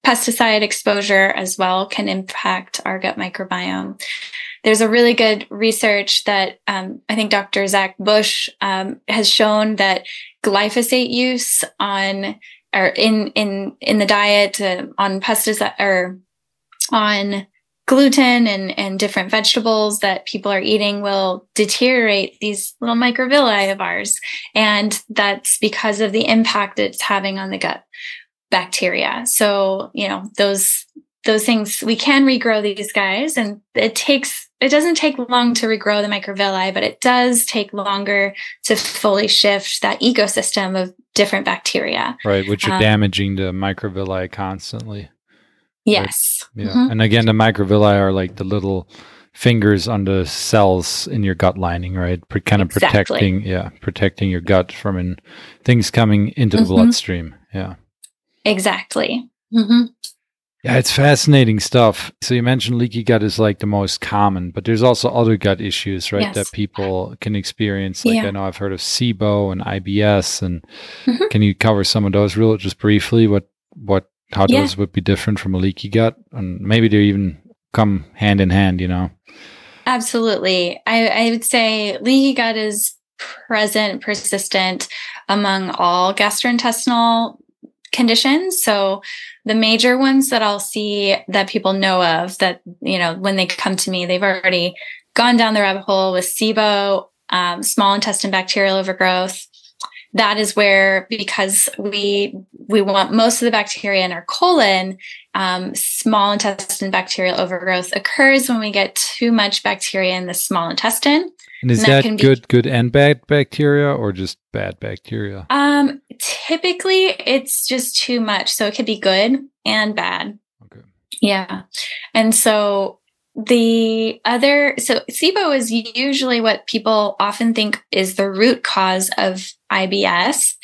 pesticide exposure as well can impact our gut microbiome. There's a really good research that I think Dr. Zach Bush has shown that glyphosate use in the diet on pesticide or on gluten and different vegetables that people are eating will deteriorate these little microvilli of ours. And that's because of the impact it's having on the gut bacteria. So, you know, those things, we can regrow these guys, and it doesn't take long to regrow the microvilli, but it does take longer to fully shift that ecosystem of different bacteria. Right. Which are damaging the microvilli constantly. Yes. Right. Yeah. Mm-hmm. And again, the microvilli are like the little fingers on the cells in your gut lining, right? Exactly. Protecting your gut from things coming into the bloodstream. Yeah. Exactly. Mm-hmm. Yeah, it's fascinating stuff. So you mentioned leaky gut is like the most common, but there's also other gut issues, right? Yes. That people can experience. Like, yeah. I know I've heard of SIBO and IBS, and can you cover some of those real just briefly? How those would be different from a leaky gut, and maybe they even come hand in hand, you know? Absolutely. I would say leaky gut is persistent among all gastrointestinal conditions. So the major ones that I'll see that people know of that, you know, when they come to me, they've already gone down the rabbit hole with SIBO, small intestine bacterial overgrowth, that is where, because we want most of the bacteria in our colon, small intestine bacterial overgrowth occurs when we get too much bacteria in the small intestine. And is that good and bad bacteria or just bad bacteria? Typically, it's just too much. So it could be good and bad. Okay. Yeah. And so SIBO is usually what people often think is the root cause of IBS.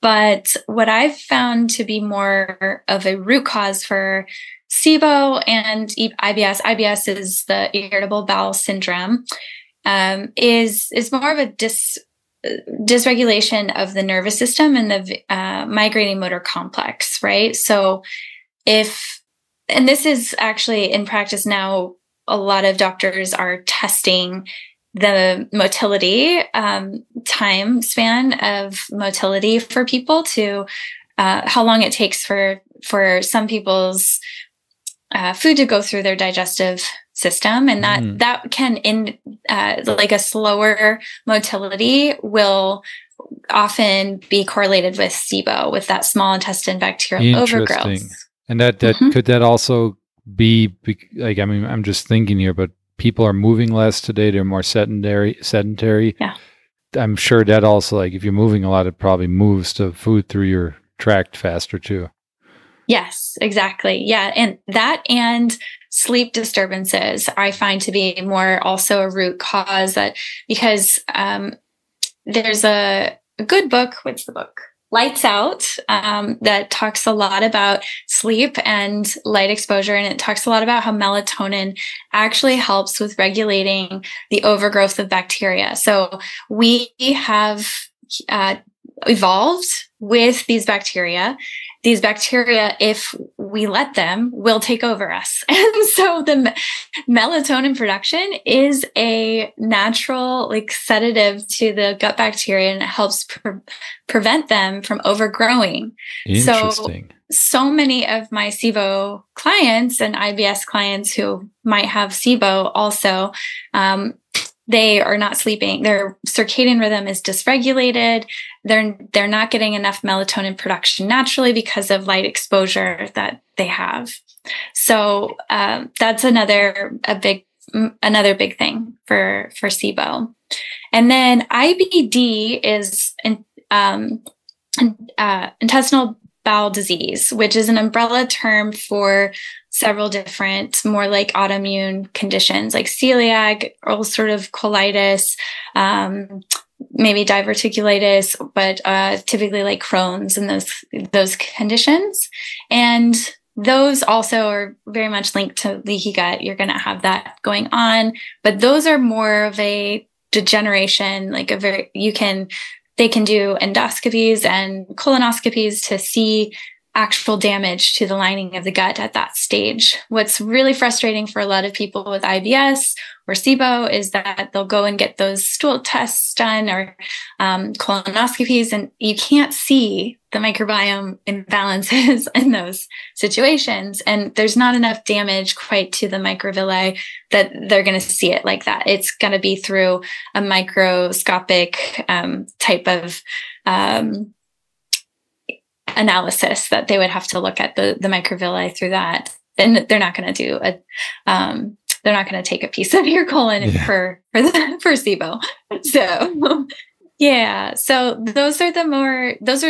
But what I've found to be more of a root cause for SIBO and IBS is the irritable bowel syndrome, is more of a dysregulation of the nervous system and the migrating motor complex, right? So and this is actually in practice now, a lot of doctors are testing the motility, time span of motility for people to, how long it takes for some people's food to go through their digestive system. And that can like a slower motility will often be correlated with SIBO, with that small intestine bacterial overgrowth. And could that also be like, I mean, I'm just thinking here, but people are moving less today. They're more sedentary. Yeah. I'm sure that also, like, if you're moving a lot, it probably moves the food through your tract faster too. Yes, exactly. Yeah. And that and sleep disturbances, I find to be more also a root cause because there's a good book. What's the book? Lights Out, that talks a lot about sleep and light exposure. And it talks a lot about how melatonin actually helps with regulating the overgrowth of bacteria. So we have evolved with these bacteria. These bacteria, if we let them, will take over us. And so the melatonin production is a natural, like, sedative to the gut bacteria, and it helps prevent them from overgrowing. Interesting. So many of my SIBO clients and IBS clients who might have SIBO also, they are not sleeping. Their circadian rhythm is dysregulated. They're not getting enough melatonin production naturally because of light exposure that they have. So that's another big thing for SIBO. And then IBD is intestinal bowel disease, which is an umbrella term for several different more like autoimmune conditions like celiac, ulcerative colitis, maybe diverticulitis, but typically like Crohn's and those conditions. And those also are very much linked to leaky gut. You're going to have that going on, but those are more of a degeneration, like they can do endoscopies and colonoscopies to see actual damage to the lining of the gut at that stage. What's really frustrating for a lot of people with IBS or SIBO is that they'll go and get those stool tests done or colonoscopies, and you can't see the microbiome imbalances in those situations. And there's not enough damage quite to the microvilli that they're going to see it like that. It's going to be through a microscopic type of analysis that they would have to look at the microvilli through that. And they're not going to do they're not going to take a piece of your colon for SIBO. So, yeah. So those are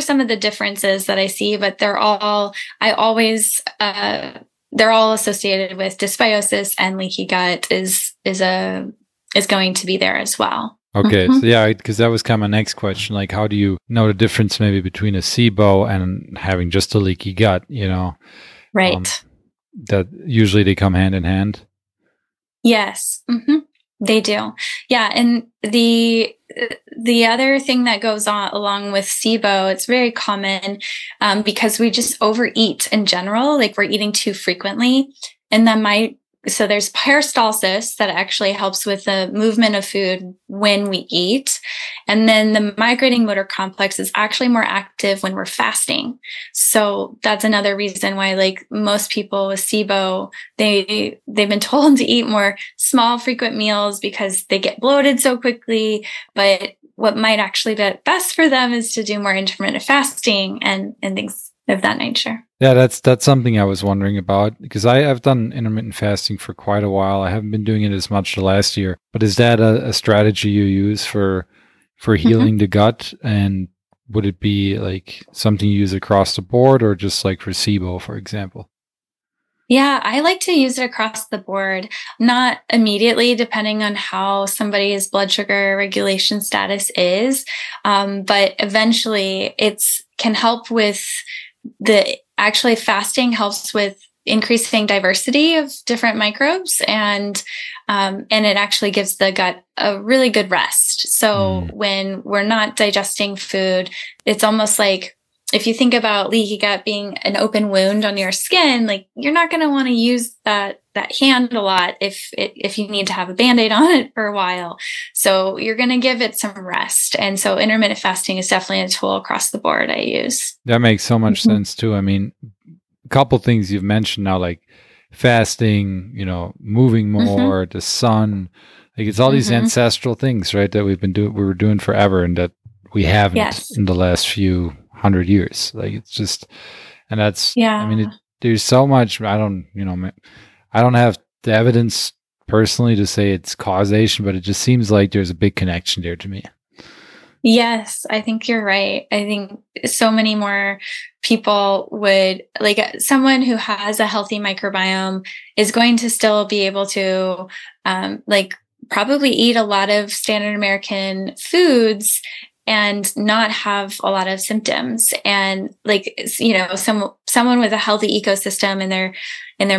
some of the differences that I see, but they're all associated with dysbiosis, and leaky gut is going to be there as well. Okay. Mm-hmm. So yeah, because that was kind of my next question. Like, how do you know the difference maybe between a SIBO and having just a leaky gut, you know? Right. That usually they come hand in hand. Yes. Mm-hmm. They do. Yeah. And the other thing that goes on along with SIBO, it's very common because we just overeat in general, like we're eating too frequently. And then so there's peristalsis that actually helps with the movement of food when we eat. And then the migrating motor complex is actually more active when we're fasting. So that's another reason why, like, most people with SIBO, they've been told to eat more small, frequent meals because they get bloated so quickly. But what might actually be best for them is to do more intermittent fasting and things of that nature. Yeah, that's something I was wondering about, because I've done intermittent fasting for quite a while. I haven't been doing it as much the last year, but is that a strategy you use for healing the gut? And would it be like something you use across the board, or just like for SIBO, for example? Yeah, I like to use it across the board, not immediately depending on how somebody's blood sugar regulation status is, but eventually it's can help with the actually fasting helps with increasing diversity of different microbes, and it actually gives the gut a really good rest. So when we're not digesting food, it's almost like if you think about leaky gut being an open wound on your skin, like you're not going to want to use that hand a lot if you need to have a Band-Aid on it for a while. So you're going to give it some rest. And so intermittent fasting is definitely a tool across the board I use. That makes so much sense too. I mean, a couple things you've mentioned now, like fasting, you know, moving more, the sun, like it's all these ancestral things, right? That we were doing forever, and that we haven't in the last few 100 years. Like it's just, and that's, I mean, there's so much, I don't have the evidence personally to say it's causation, but it just seems like there's a big connection there to me. Yes, I think you're right. I think so many more people would, like someone who has a healthy microbiome is going to still be able to probably eat a lot of standard American foods and not have a lot of symptoms. And like, you know, someone with a healthy ecosystem in their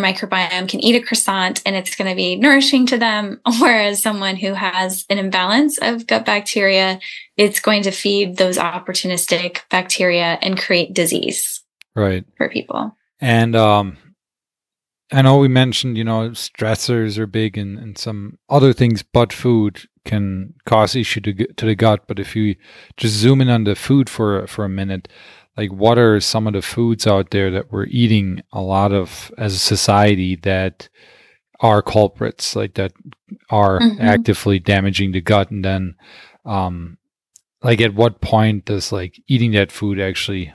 microbiome can eat a croissant and it's going to be nourishing to them. Whereas someone who has an imbalance of gut bacteria, it's going to feed those opportunistic bacteria and create disease. Right. For people. And, I know we mentioned, you know, stressors are big and some other things, but food can cause issue to the gut. But if you just zoom in on the food for a minute, like what are some of the foods out there that we're eating a lot of as a society that are culprits, like that are actively damaging the gut? And then like at what point does like eating that food actually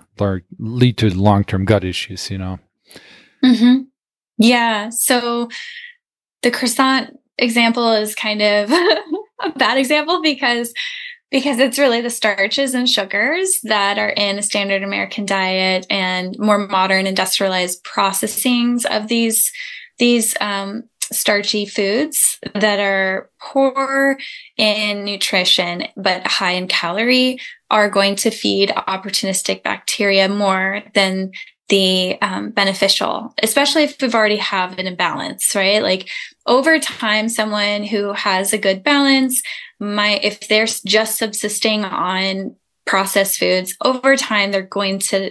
lead to long-term gut issues, you know? Mm-hmm. Yeah. So the croissant example is kind of a bad example because it's really the starches and sugars that are in a standard American diet and more modern industrialized processings of these starchy foods that are poor in nutrition but high in calorie are going to feed opportunistic bacteria more than the beneficial, especially if we've already have an imbalance, right? Like over time, someone who has a good balance might, if they're just subsisting on processed foods, over time, they're going to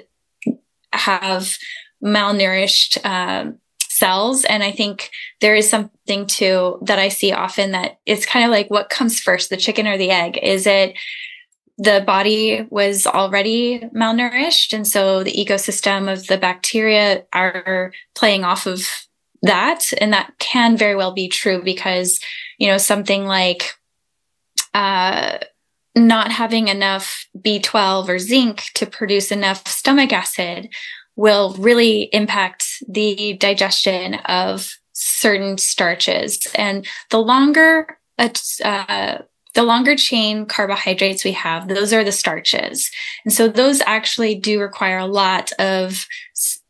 have malnourished cells. And I think there is something too that I see often that it's kind of like what comes first, the chicken or the egg? Is it the body was already malnourished, and so the ecosystem of the bacteria are playing off of that? And that can very well be true because, you know, something like not having enough B12 or zinc to produce enough stomach acid will really impact the digestion of certain starches. And the longer the longer chain carbohydrates we have, those are the starches. And so those actually do require a lot of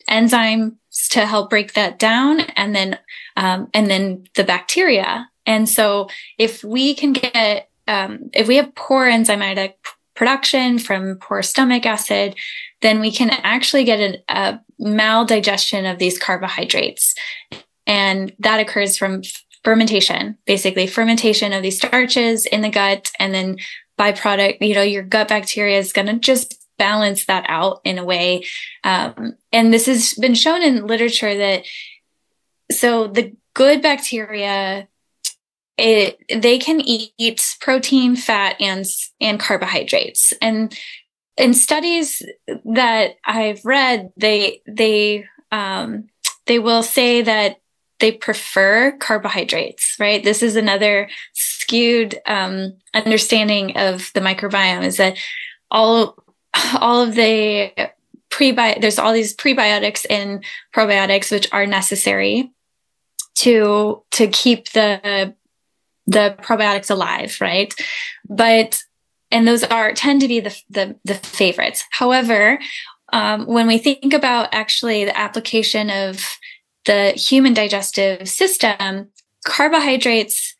enzymes to help break that down, and then the bacteria. And so if we can get, if we have poor enzymatic production from poor stomach acid, then we can actually get a maldigestion of these carbohydrates. And that occurs from fermentation, basically fermentation of these starches in the gut, and then byproduct, you know, your gut bacteria is going to just balance that out in a way. And this has been shown in literature that, so the good bacteria, they can eat protein, fat, and carbohydrates. And in studies that I've read, they will say that they prefer carbohydrates, right? This is another skewed understanding of the microbiome is that all of the there's all these prebiotics and probiotics, which are necessary to keep the probiotics alive, right? But, and those tend to be the favorites. However, when we think about actually the application of the human digestive system, carbohydrates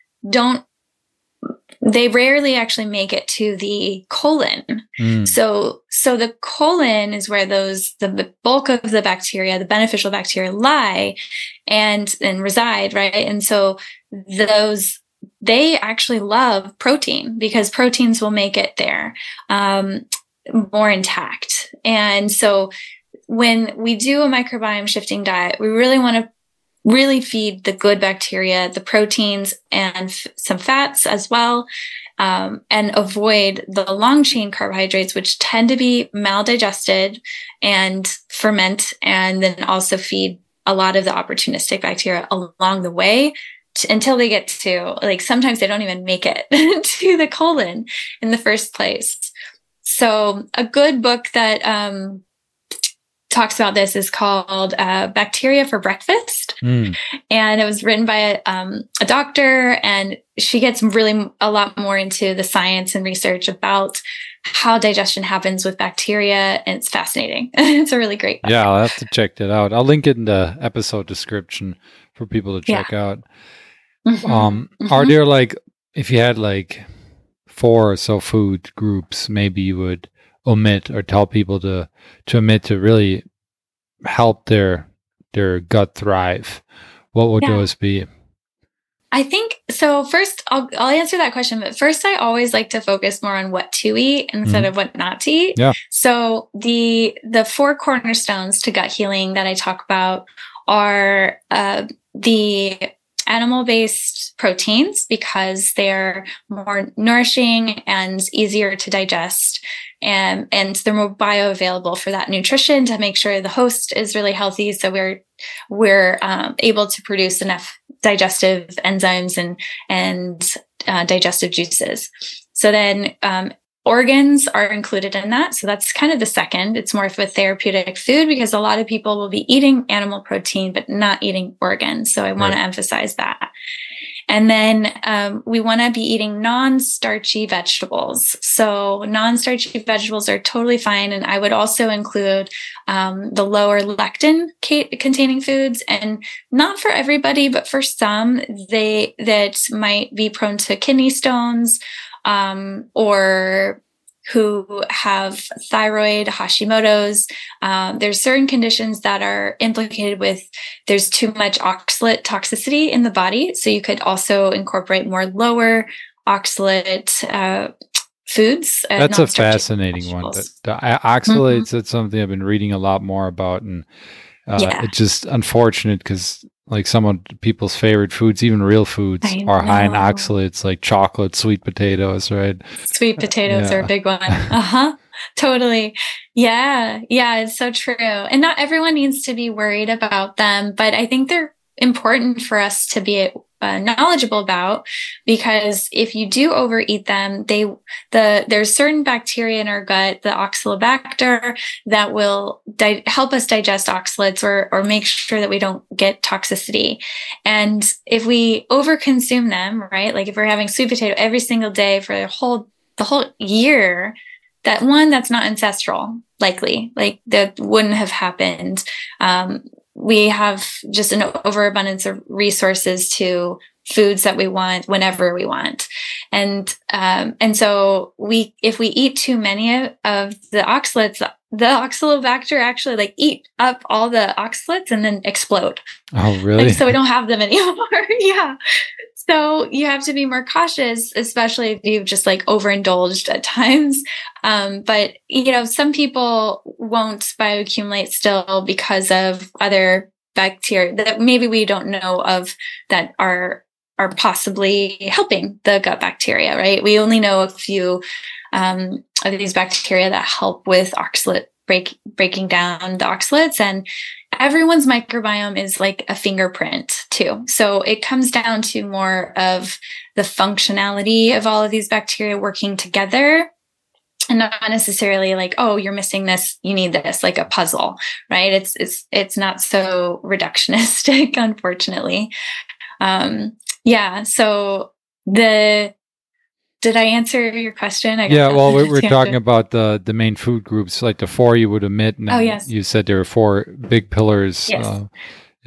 they rarely actually make it to the colon. Mm. So the colon is where the bulk of the bacteria, the beneficial bacteria lie and reside, right? And so they actually love protein because proteins will make it there, more intact. And so when we do a microbiome shifting diet, we really want to really feed the good bacteria, the proteins, and some fats as well, and avoid the long-chain carbohydrates, which tend to be maldigested and ferment, and then also feed a lot of the opportunistic bacteria along the way until they get to, like, sometimes they don't even make it to the colon in the first place. So a good book that talks about this is called Bacteria for Breakfast. Mm. And it was written by a doctor, and she gets really a lot more into the science and research about how digestion happens with bacteria. And it's fascinating. It's a really great book. Yeah, I'll have to check that out. I'll link it in the episode description for people to check out. Mm-hmm. Are there, like, if you had like 4 or so food groups, maybe you would omit or tell people to omit to really help their gut thrive, what would those be? I think, so first I'll answer that question, but first I always like to focus more on what to eat instead of what not to eat. Yeah. So the 4 cornerstones to gut healing that I talk about are the animal-based proteins, because they're more nourishing and easier to digest, and they're more bioavailable for that nutrition to make sure the host is really healthy, so we're able to produce enough digestive enzymes and digestive juices. So then organs are included in that. So that's kind of the second. It's more of a therapeutic food because a lot of people will be eating animal protein, but not eating organs. So I want to emphasize that. And then we want to be eating non-starchy vegetables. So non-starchy vegetables are totally fine. And I would also include the lower lectin containing foods. And not for everybody, but for some, that might be prone to kidney stones, or who have thyroid, Hashimoto's. There's certain conditions that are implicated with there's too much oxalate toxicity in the body. So you could also incorporate more lower oxalate foods. That's a fascinating vegetables. One. The oxalates, that's something I've been reading a lot more about. And it's just unfortunate because, like, some of people's favorite foods, even real foods, are high in oxalates, like chocolate, sweet potatoes, right? Sweet potatoes are a big one. Uh-huh. Totally. Yeah. Yeah. It's so true. And not everyone needs to be worried about them, but I think they're important for us to be knowledgeable about, because if you do overeat them, there's certain bacteria in our gut, the oxalobacter, that will help us digest oxalates or make sure that we don't get toxicity. And if we overconsume them, right? Like if we're having sweet potato every single day for the whole year, that's not ancestral, likely, like that wouldn't have happened. We have just an overabundance of resources to foods that we want whenever we want. And so if we eat too many of the oxalates, the oxalobacter actually like eat up all the oxalates and then explode. Oh, really? Like, so we don't have them anymore. Yeah. So you have to be more cautious, especially if you've just like overindulged at times. But you know, some people won't bioaccumulate still because of other bacteria that maybe we don't know of that are possibly helping the gut bacteria, right? We only know a few of these bacteria that help with oxalate breaking down the oxalates, and everyone's microbiome is like a fingerprint too. So it comes down to more of the functionality of all of these bacteria working together, and not necessarily like, oh, you're missing this, you need this, like a puzzle, right? It's not so reductionistic, unfortunately. Did I answer your question? Well, we were talking about the main food groups, like the four you would omit. And you said there are four big pillars. Yes.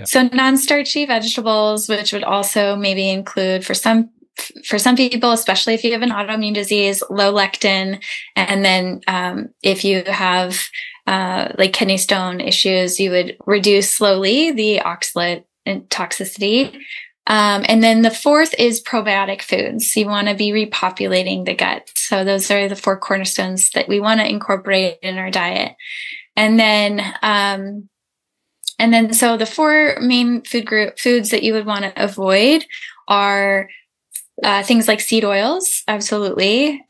So non-starchy vegetables, which would also maybe include for some people, especially if you have an autoimmune disease, low lectin. And then if you have like kidney stone issues, you would reduce slowly the oxalate and toxicity. And then the fourth is probiotic foods. You want to be repopulating the gut. So those are the four cornerstones that we want to incorporate in our diet. And then so the four main foods that you would want to avoid are things like seed oils. Absolutely.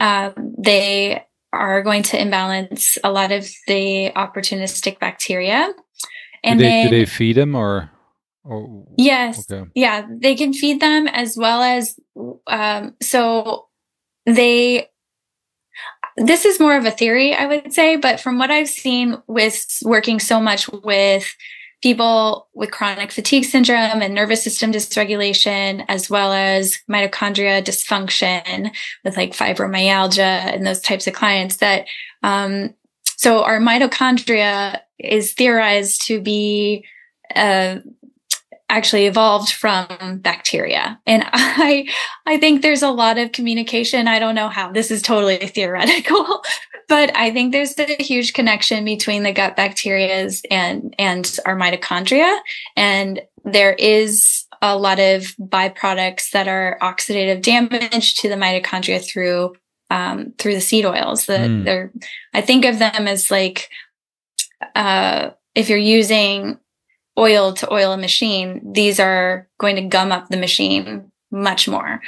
They are going to imbalance a lot of the opportunistic bacteria. And do they feed them or? Oh, yes. Okay. Yeah. They can feed them as well as, this is more of a theory, I would say, but from what I've seen with working so much with people with chronic fatigue syndrome and nervous system dysregulation, as well as mitochondria dysfunction with like fibromyalgia and those types of clients that, so our mitochondria is theorized to be, actually evolved from bacteria. And I think there's a lot of communication. I don't know how, this is totally theoretical, but I think there's a huge connection between the gut bacteria and our mitochondria. And there is a lot of byproducts that are oxidative damage to the mitochondria through the seed oils. I think of them as like, if you're using oil to oil a machine, these are going to gum up the machine much more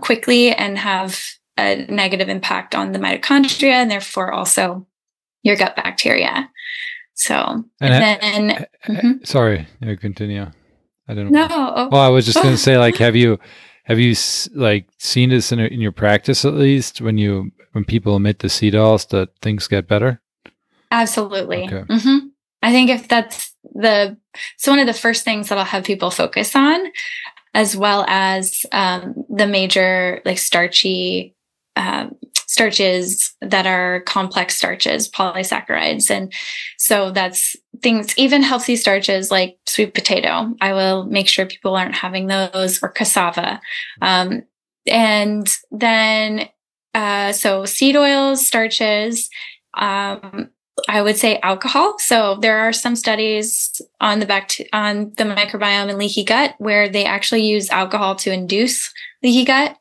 quickly and have a negative impact on the mitochondria and therefore also your gut bacteria. So, sorry, you continue. I don't know. No. Well, I was just going to say, like, have you like seen this in your practice at least when people omit the seed oils that things get better? Absolutely. Okay. Mm-hmm. I think if that's it's one of the first things that I'll have people focus on, as well as the major like starchy starches that are complex starches, polysaccharides. And so that's things, even healthy starches like sweet potato. I will make sure people aren't having those, or cassava. And then so seed oils, starches, I would say alcohol. So there are some studies on the microbiome and leaky gut where they actually use alcohol to induce leaky gut.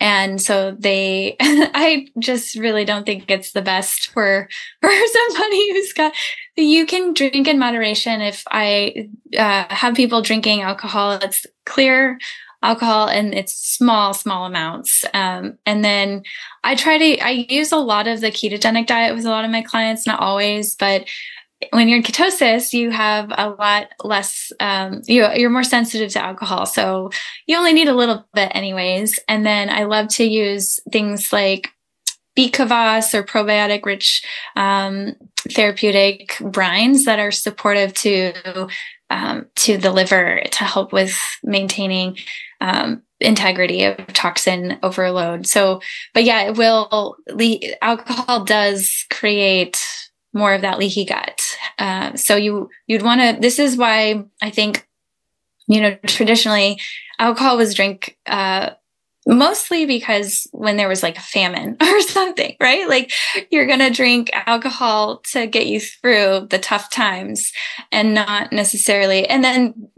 And so I just really don't think it's the best for somebody who's got, you can drink in moderation. If I have people drinking alcohol, it's clear alcohol and it's small amounts. And then I use a lot of the ketogenic diet with a lot of my clients, not always, but when you're in ketosis, you have a lot less, you're more sensitive to alcohol. So you only need a little bit anyways. And then I love to use things like beet kvass or probiotic rich, therapeutic brines that are supportive to the liver to help with maintaining integrity of toxin overload. So, but yeah, alcohol does create more of that leaky gut. So you'd want to, this is why I think, traditionally alcohol was drink, mostly because when there was like a famine or something, right? Like you're going to drink alcohol to get you through the tough times and not necessarily. And then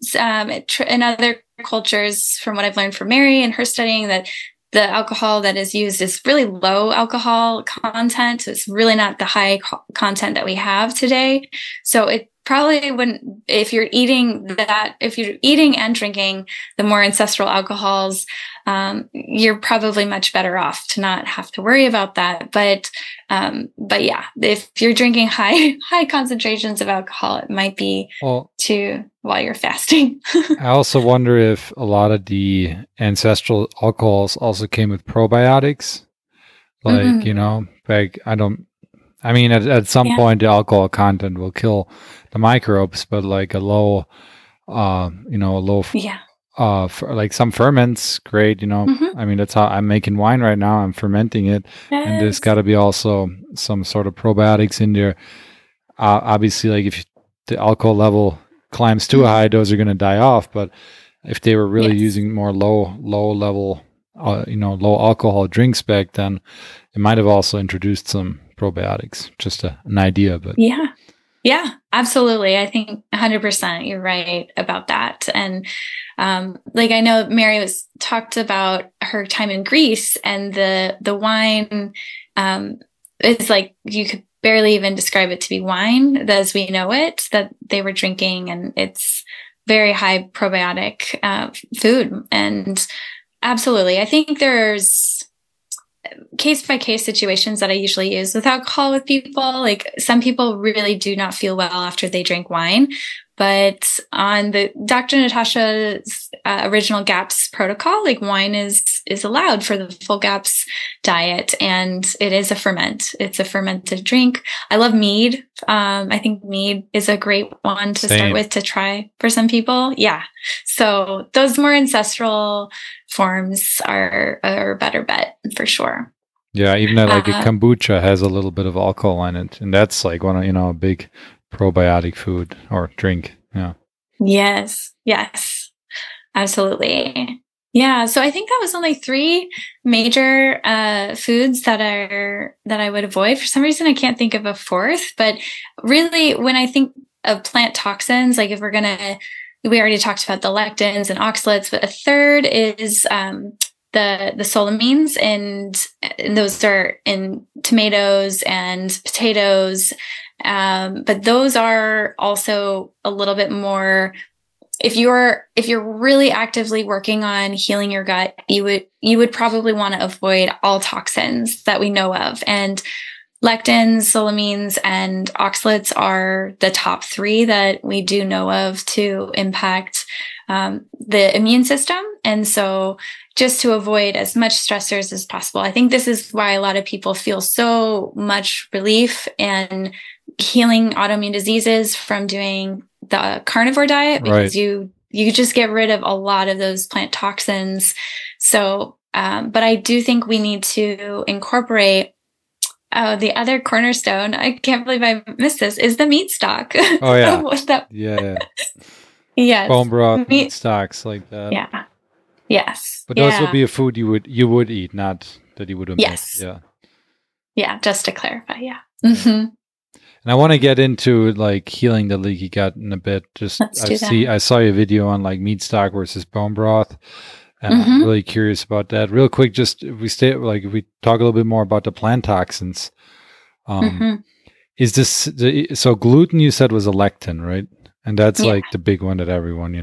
in other cultures, from what I've learned from Mary and her studying, that the alcohol that is used is really low alcohol content. So it's really not the high content that we have today. So it probably wouldn't, if you're eating and drinking the more ancestral alcohols, you're probably much better off to not have to worry about that. But yeah, if you're drinking high concentrations of alcohol, it might be too while you're fasting. I also wonder if a lot of the ancestral alcohols also came with probiotics. Like, mm-hmm. you know, like at some point the alcohol content will kill the microbes, but like like some ferments, great, you know, mm-hmm. I mean, that's how I'm making wine right now. I'm fermenting it. Yes. And there's got to be also some sort of probiotics in there. Obviously, like if the alcohol level climbs too mm-hmm. high, those are going to die off. But if they were really using more low level, low alcohol drinks back then, it might have also introduced some probiotics, just an idea. But yeah, absolutely. I think 100% you're right about that. And like I know Mary talked about her time in Greece and the wine. It's like you could barely even describe it to be wine as we know it that they were drinking, and it's very high probiotic food. And absolutely, I think there's case-by-case situations that I usually use with alcohol with people. Like some people really do not feel well after they drink wine, but on the Dr. Natasha's original GAPS protocol, like wine is allowed for the full GAPS diet, and it is a ferment. It's a fermented drink. I love mead. I think mead is a great one to start with to try for some people. Yeah. So those more ancestral forms are a better bet for sure. Yeah. Even like a kombucha has a little bit of alcohol in it, and that's like one of, a big probiotic food or drink. Yeah. Yes. Absolutely. Yeah. So I think that was only 3 major foods that I would avoid. For some reason, I can't think of a fourth, but really when I think of plant toxins, like if we're we already talked about the lectins and oxalates, but a third is the solamines, and those are in tomatoes and potatoes. But those are also a little bit more, if you're really actively working on healing your gut, you would probably want to avoid all toxins that we know of. And lectins, solamines, and oxalates are the top 3 that we do know of to impact the immune system. And so just to avoid as much stressors as possible. I think this is why a lot of people feel so much relief in healing autoimmune diseases from doing the carnivore diet, because you just get rid of a lot of those plant toxins. So, but I do think we need to incorporate the other cornerstone, I can't believe I missed this, is the meat stock. Oh, yeah. Yeah. Yes. Bone broth, meat stocks like that. Yeah. Yes. But those would be a food you would eat, not that you would omit. Yes. Yeah. Yeah, just to clarify, yeah. Mm-hmm. And I want to get into like healing the leaky gut in a bit. I saw your video on like meat stock versus bone broth. And mm-hmm. I'm really curious about that. Real quick, just if we talk a little bit more about the plant toxins. Mm-hmm. Is this gluten you said was a lectin, right? And that's like the big one that everyone,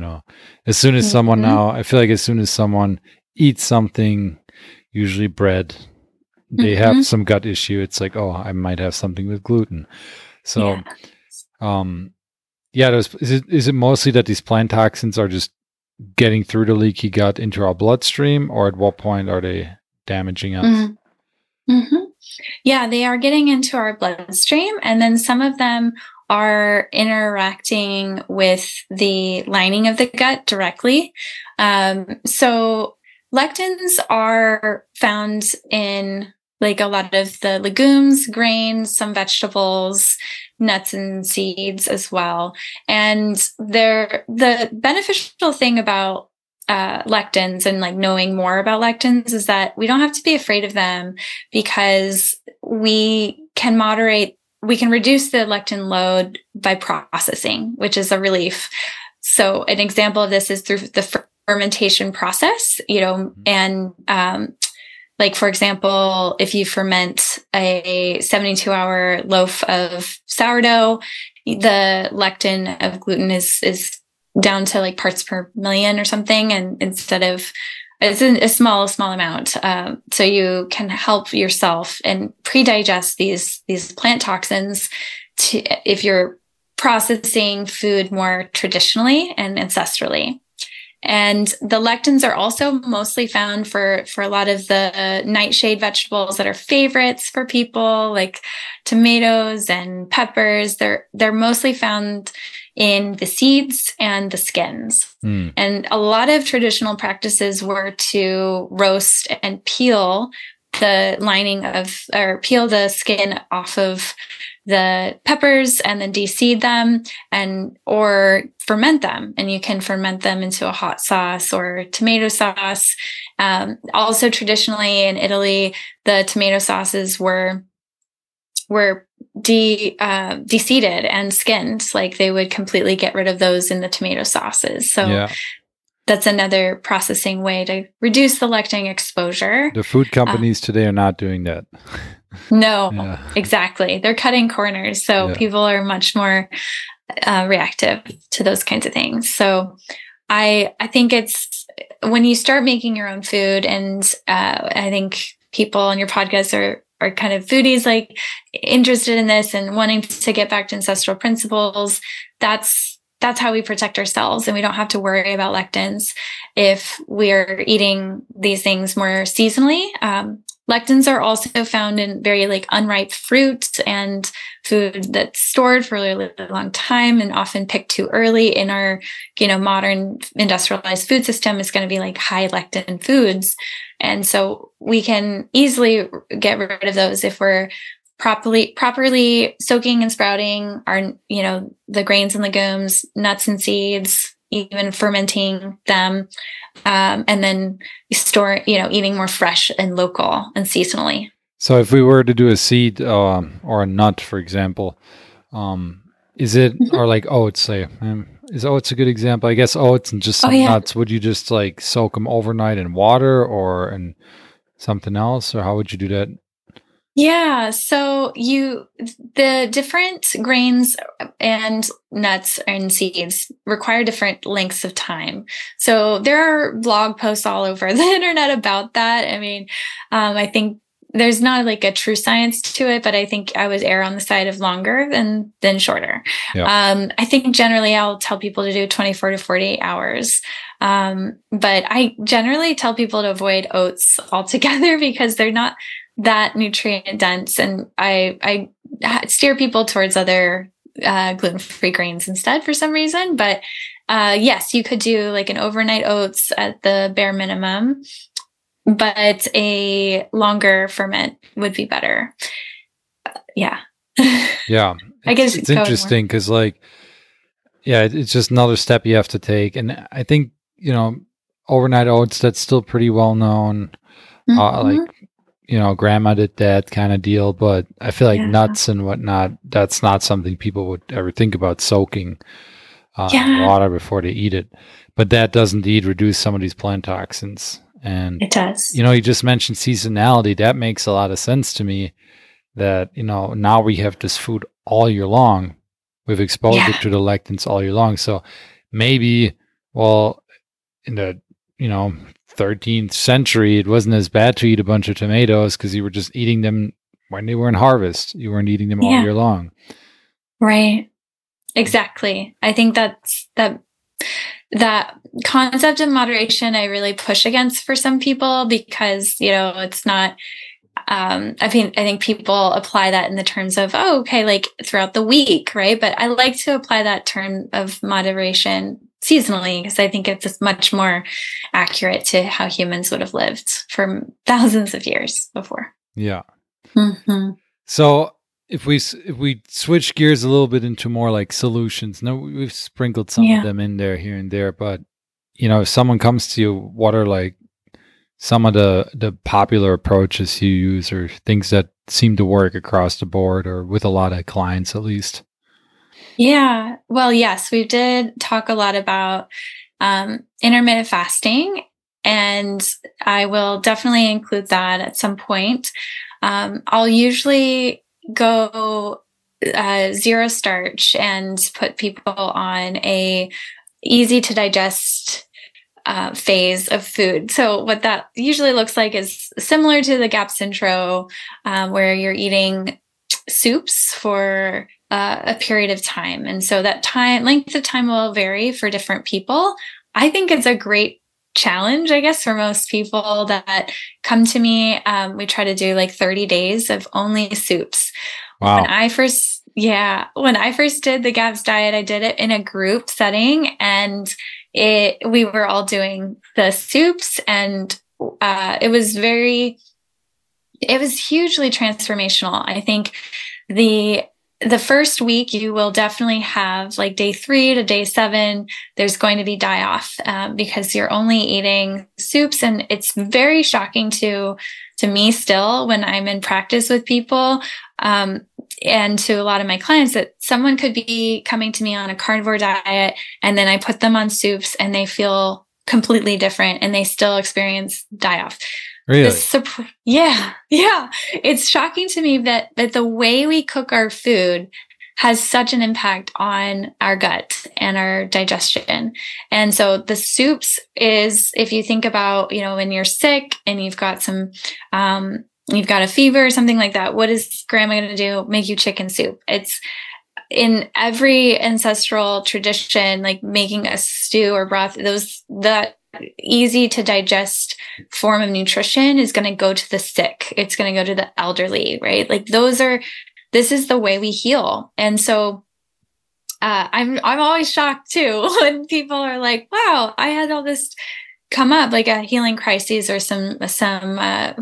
as soon as mm-hmm. someone someone eats something, usually bread, they mm-hmm. have some gut issue. It's like, oh, I might have something with gluten. So, is it mostly that these plant toxins are just getting through the leaky gut into our bloodstream, or at what point are they damaging us? Mm-hmm. Mm-hmm. Yeah, they are getting into our bloodstream, and then some of them are interacting with the lining of the gut directly. So lectins are found in like a lot of the legumes, grains, some vegetables, nuts and seeds as well. And the beneficial thing about lectins and like knowing more about lectins is that we don't have to be afraid of them, because we can reduce the lectin load by processing, which is a relief. So an example of this is through the fermentation process, and Like, for example, if you ferment a 72-hour loaf of sourdough, the lectin of gluten is down to like parts per million or something. And instead of, it's a small amount. So you can help yourself and pre-digest these plant toxins to, if you're processing food more traditionally and ancestrally. And the lectins are also mostly found for a lot of the nightshade vegetables that are favorites for people, like tomatoes and peppers. They're mostly found in the seeds and the skins. Mm. And a lot of traditional practices were to roast and peel the lining of, or peel the skin off of the peppers and then de-seed them and, or ferment them. And you can ferment them into a hot sauce or tomato sauce. Also traditionally in Italy, the tomato sauces were de-seeded and skinned. Like they would completely get rid of those in the tomato sauces. So yeah. That's another processing way to reduce the lectin exposure. The food companies today are not doing that. No, yeah. Exactly. They're cutting corners. So people are much more reactive to those kinds of things. So I think it's when you start making your own food, and I think people on your podcast are kind of foodies, like interested in this and wanting to get back to ancestral principles. That's how we protect ourselves, and we don't have to worry about lectins if we're eating these things more seasonally. Lectins are also found in very like unripe fruits and food that's stored for a really long time and often picked too early in our, modern industrialized food system is going to be like high lectin foods. And so we can easily get rid of those if we're properly soaking and sprouting our, the grains and legumes, nuts and seeds, even fermenting them, and then store, eating more fresh and local and seasonally. So if we were to do a seed or a nut, for example, is it, or like oats, say, is oats a good example? I guess oats and just nuts, would you just like soak them overnight in water or in something else? Or how would you do that? Yeah. So the different grains and nuts and seeds require different lengths of time. So there are blog posts all over the internet about that. I mean, I think there's not like a true science to it, but I think I would err on the side of longer than shorter. Yeah. I think generally I'll tell people to do 24 to 48 hours. But I generally tell people to avoid oats altogether because they're not that nutrient dense, and I steer people towards other gluten-free grains instead for some reason. But yes, you could do like an overnight oats at the bare minimum, but a longer ferment would be better. Yeah. I guess it's interesting because it's just another step you have to take. And I think, overnight oats, that's still pretty well known. Mm-hmm. Grandma did that kind of deal, but I feel like nuts and whatnot, that's not something people would ever think about soaking water before they eat it. But that does indeed reduce some of these plant toxins. And it does. You just mentioned seasonality. That makes a lot of sense to me that, now we have this food all year long. We've exposed it to the lectins all year long. So maybe, in the, 13th century, it wasn't as bad to eat a bunch of tomatoes because you were just eating them when they were in harvest. You weren't eating them all year long. Right. Exactly. I think that's that concept of moderation I really push against for some people because, it's not, I think people apply that in the terms of, like throughout the week, right? But I like to apply that term of moderation seasonally, because I think it's just much more accurate to how humans would have lived for thousands of years before. Yeah. Mm-hmm. So if we switch gears a little bit into more like solutions, now we've sprinkled some of them in there here and there, but if someone comes to you, what are like some of the popular approaches you use or things that seem to work across the board or with a lot of clients at least? Yeah. Well, yes, we did talk a lot about intermittent fasting And I will definitely include that at some point. I'll usually go zero starch and put people on a easy to digest phase of food. So what that usually looks like is similar to the GAPS intro, where you're eating soups for a period of time. And so that time, length of time will vary for different people. I think it's a great challenge, I guess, for most people that come to me. We try to do like 30 days of only soups. Wow. When I first did the GAPS diet, I did it in a group setting, and we were all doing the soups, and it was hugely transformational. I think the first week you will definitely have, like day 3 to day 7, there's going to be die off because you're only eating soups. And it's very shocking to me still when I'm in practice with people and to a lot of my clients that someone could be coming to me on a carnivore diet, and then I put them on soups and they feel completely different and they still experience die off. Really? Yeah. It's shocking to me that the way we cook our food has such an impact on our gut and our digestion. And so the soups is, if you think about, when you're sick and you've got you've got a fever or something like that, what is grandma going to do? Make you chicken soup. It's in every ancestral tradition, like making a stew or broth, that easy to digest form of nutrition is going to go to the sick. It's going to go to the elderly, right? Like this is the way we heal. And so I'm always shocked too when people are like, wow, I had all this come up, like a healing crisis or some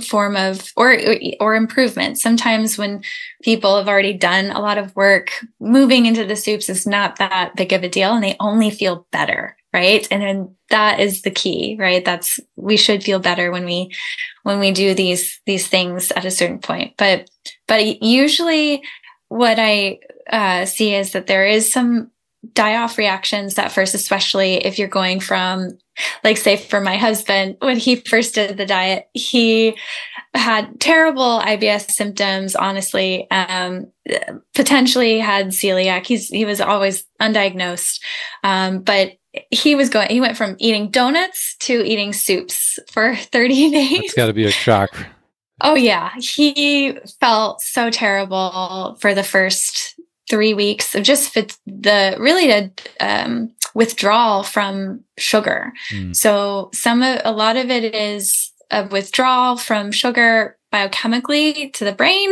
form of, or improvement. Sometimes when people have already done a lot of work, moving into the soups is not that big of a deal and they only feel better. Right. And then that is the key, right? We should feel better when we do these things at a certain point. But usually what I see is that there is some die-off reactions at first, especially if you're going from, like, say for my husband, when he first did the diet, he had terrible IBS symptoms, honestly, potentially had celiac. He was always undiagnosed. But he went from eating donuts to eating soups for 30 days. It's got to be a shock. Oh yeah. He felt so terrible for the first 3 weeks of just the withdrawal from sugar. Mm. So a lot of it is a withdrawal from sugar biochemically to the brain,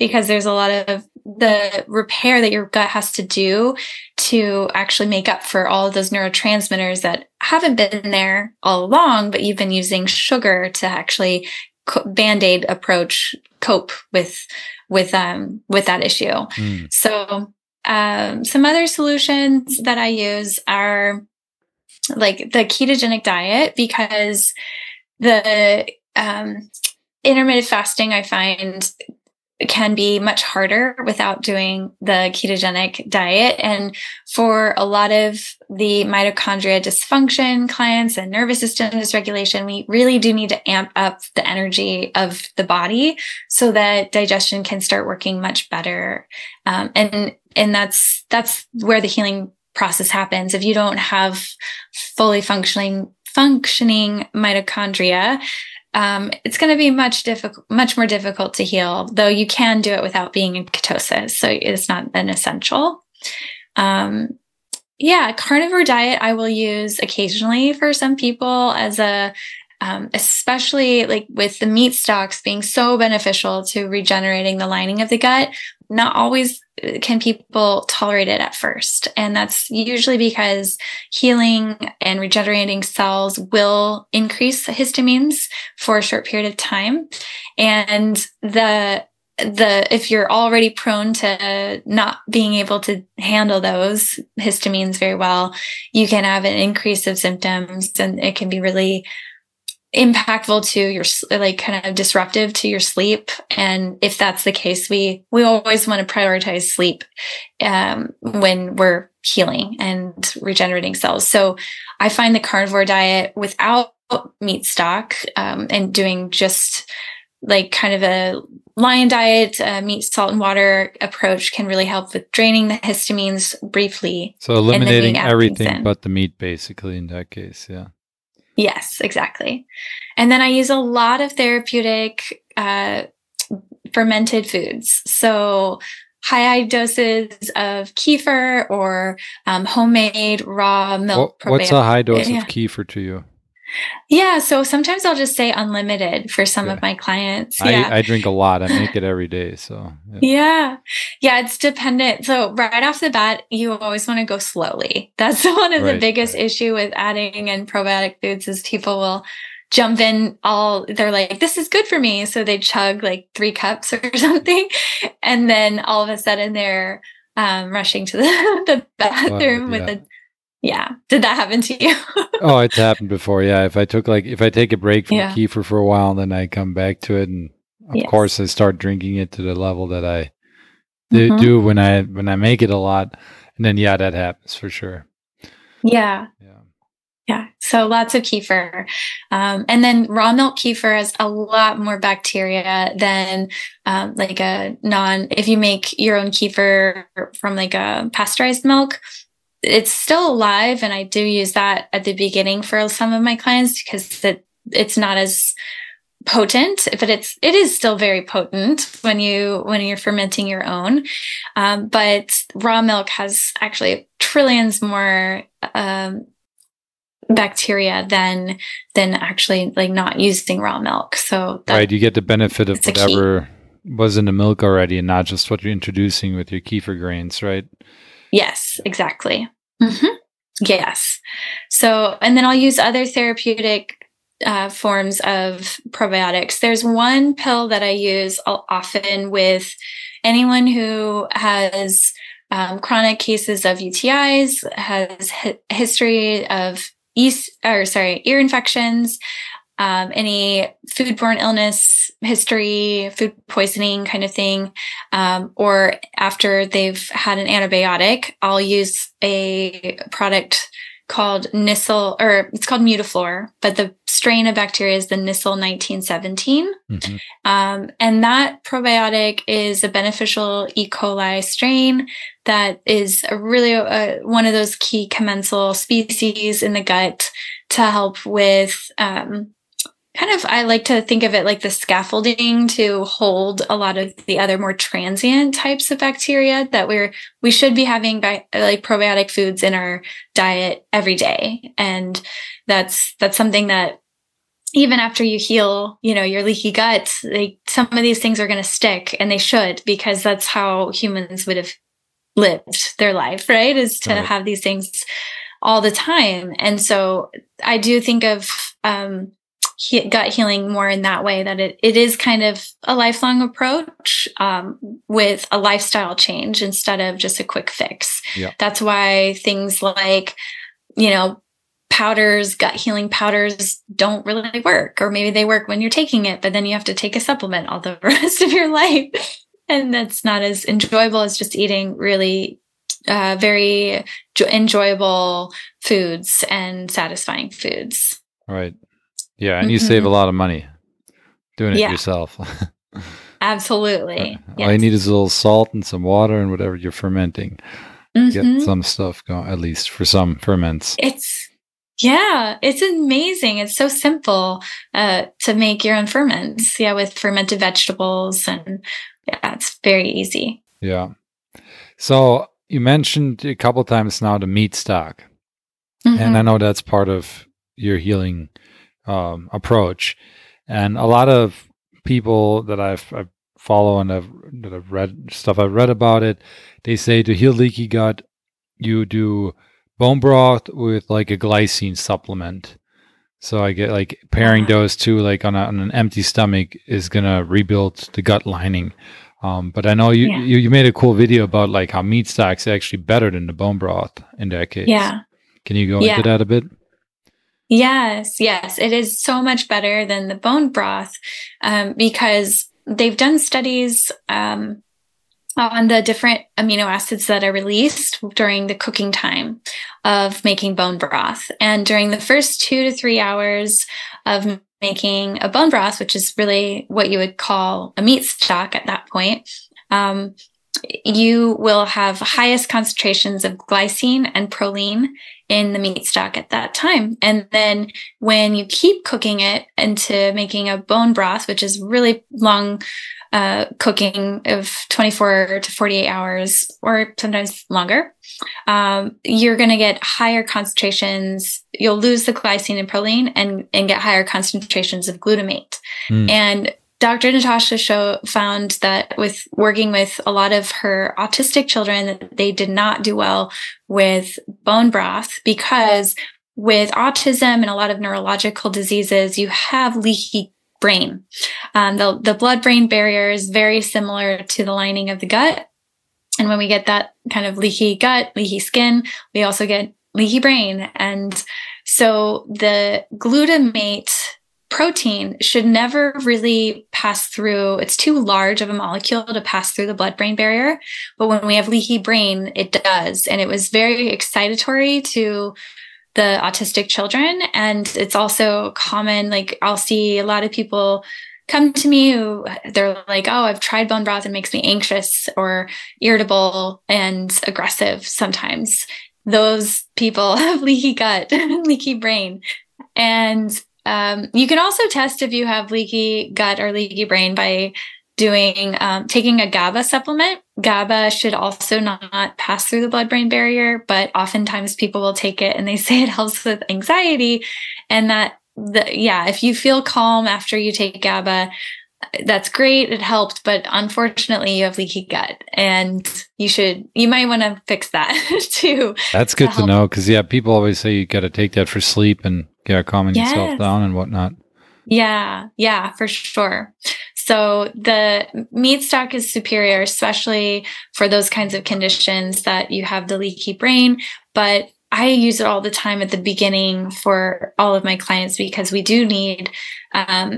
because there's a lot of the repair that your gut has to do to actually make up for all of those neurotransmitters that haven't been there all along, but you've been using sugar to actually band-aid approach, cope with that issue. Mm. So, some other solutions that I use are like the ketogenic diet, because the, intermittent fasting I find can be much harder without doing the ketogenic diet. And for a lot of the mitochondria dysfunction clients and nervous system dysregulation, we really do need to amp up the energy of the body so that digestion can start working much better. And that's where the healing process happens. If you don't have fully functioning mitochondria, it's going to be much more difficult to heal, though you can do it without being in ketosis. So it's not an essential. Carnivore diet I will use occasionally for some people as a, especially like with the meat stocks being so beneficial to regenerating the lining of the gut. Not always can people tolerate it at first. And that's usually because healing and regenerating cells will increase histamines for a short period of time. And if you're already prone to not being able to handle those histamines very well, you can have an increase of symptoms, and it can be really impactful to your, like, kind of disruptive to your sleep. And if that's the case, we always want to prioritize sleep when we're healing and regenerating cells. So I find the carnivore diet without meat stock and doing just like kind of a lion diet, meat, salt, and water approach can really help with draining the histamines briefly. So eliminating everything but the meat, basically, in that case, yeah. Yes, exactly. And then I use a lot of therapeutic fermented foods. So high doses of kefir or homemade raw milk. What's a high dose of kefir to you? Yeah, so sometimes I'll just say unlimited for some of my clients. Yeah. I drink a lot. I make it every day. So yeah, it's dependent. So right off the bat, you always want to go slowly. That's one of the biggest issue with adding in probiotic foods is people will jump in they're like, this is good for me. So they chug like 3 cups or something. And then all of a sudden they're rushing to the bathroom with a... Yeah. Did that happen to you? Oh, it's happened before. Yeah. If I take a break from kefir for a while and then I come back to it, and of course I start drinking it to the level that I do when I make it a lot. And then, that happens for sure. Yeah. Yeah. Yeah. So lots of kefir. And then raw milk kefir has a lot more bacteria than if you make your own kefir from like a pasteurized milk. It's still alive, and I do use that at the beginning for some of my clients because it's not as potent, but it is still very potent when you're fermenting your own. But raw milk has actually trillions more bacteria than actually like not using raw milk. So you get the benefit of whatever was in the milk already, and not just what you're introducing with your kefir grains, right? Yes, exactly. Mm-hmm. Yes. So, and then I'll use other therapeutic forms of probiotics. There's one pill that I use often with anyone who has chronic cases of UTIs, has history of ear infections, any foodborne illness history, food poisoning kind of thing, or after they've had an antibiotic, I'll use a product called Nissle, or it's called Mutaflor, but the strain of bacteria is the Nissle 1917. Mm-hmm. And that probiotic is a beneficial E. coli strain that is really one of those key commensal species in the gut to help with... I like to think of it like the scaffolding to hold a lot of the other more transient types of bacteria that we should be having like probiotic foods in our diet every day. And that's something that even after you heal, your leaky gut, some of these things are going to stick, and they should, because that's how humans would have lived their life, right? Is to have these things all the time. And so I do think of, gut healing more in that way, that it is kind of a lifelong approach with a lifestyle change instead of just a quick fix. Yeah. That's why things like, powders, gut healing powders don't really work, or maybe they work when you're taking it, but then you have to take a supplement all the rest of your life. And that's not as enjoyable as just eating really very enjoyable foods and satisfying foods. Right. Yeah, and you save a lot of money doing it yourself. Absolutely. All you need is a little salt and some water and whatever you're fermenting. Get some stuff going, at least for some ferments. It's amazing. It's so simple to make your own ferments. Yeah, with fermented vegetables, and it's very easy. Yeah. So you mentioned a couple times now the meat stock, and I know that's part of your healing approach, and a lot of people that I follow and I've read about it, they say to heal leaky gut, you do bone broth with like a glycine supplement. So I get like pairing those two, like on an empty stomach, is gonna rebuild the gut lining. But I know you made a cool video about like how meat stock's actually better than the bone broth in that case. Yeah, can you go into that a bit? Yes. It is so much better than the bone broth because they've done studies on the different amino acids that are released during the cooking time of making bone broth. And during the first 2 to 3 hours of making a bone broth, which is really what you would call a meat stock at that point, you will have highest concentrations of glycine and proline in the meat stock at that time. And then when you keep cooking it into making a bone broth, which is really long cooking of 24 to 48 hours or sometimes longer, you're going to get higher concentrations. You'll lose the glycine and proline and get higher concentrations of glutamate. And Dr. Natasha found that with working with a lot of her autistic children, that they did not do well with bone broth, because with autism and a lot of neurological diseases, you have leaky brain. The blood-brain barrier is very similar to the lining of the gut. And when we get that kind of leaky gut, leaky skin, we also get leaky brain. And so the glutamate protein should never really pass through. It's too large of a molecule to pass through the blood-brain barrier. But when we have leaky brain, it does. And it was very excitatory to the autistic children. And it's also common, like I'll see a lot of people come to me who they're like, oh, I've tried bone broth and it makes me anxious or irritable and aggressive sometimes. Those people have leaky gut, leaky brain. And you can also test if you have leaky gut or leaky brain by taking a GABA supplement. GABA should also not pass through the blood-brain barrier, but oftentimes people will take it and they say it helps with anxiety. And if you feel calm after you take GABA, that's great. It helped, but unfortunately you have leaky gut and you might want to fix that too. That's good to know. Cause people always say you got to take that for sleep and calming yourself down and whatnot. Yeah, for sure. So the meat stock is superior, especially for those kinds of conditions that you have the leaky brain, but I use it all the time at the beginning for all of my clients because we do need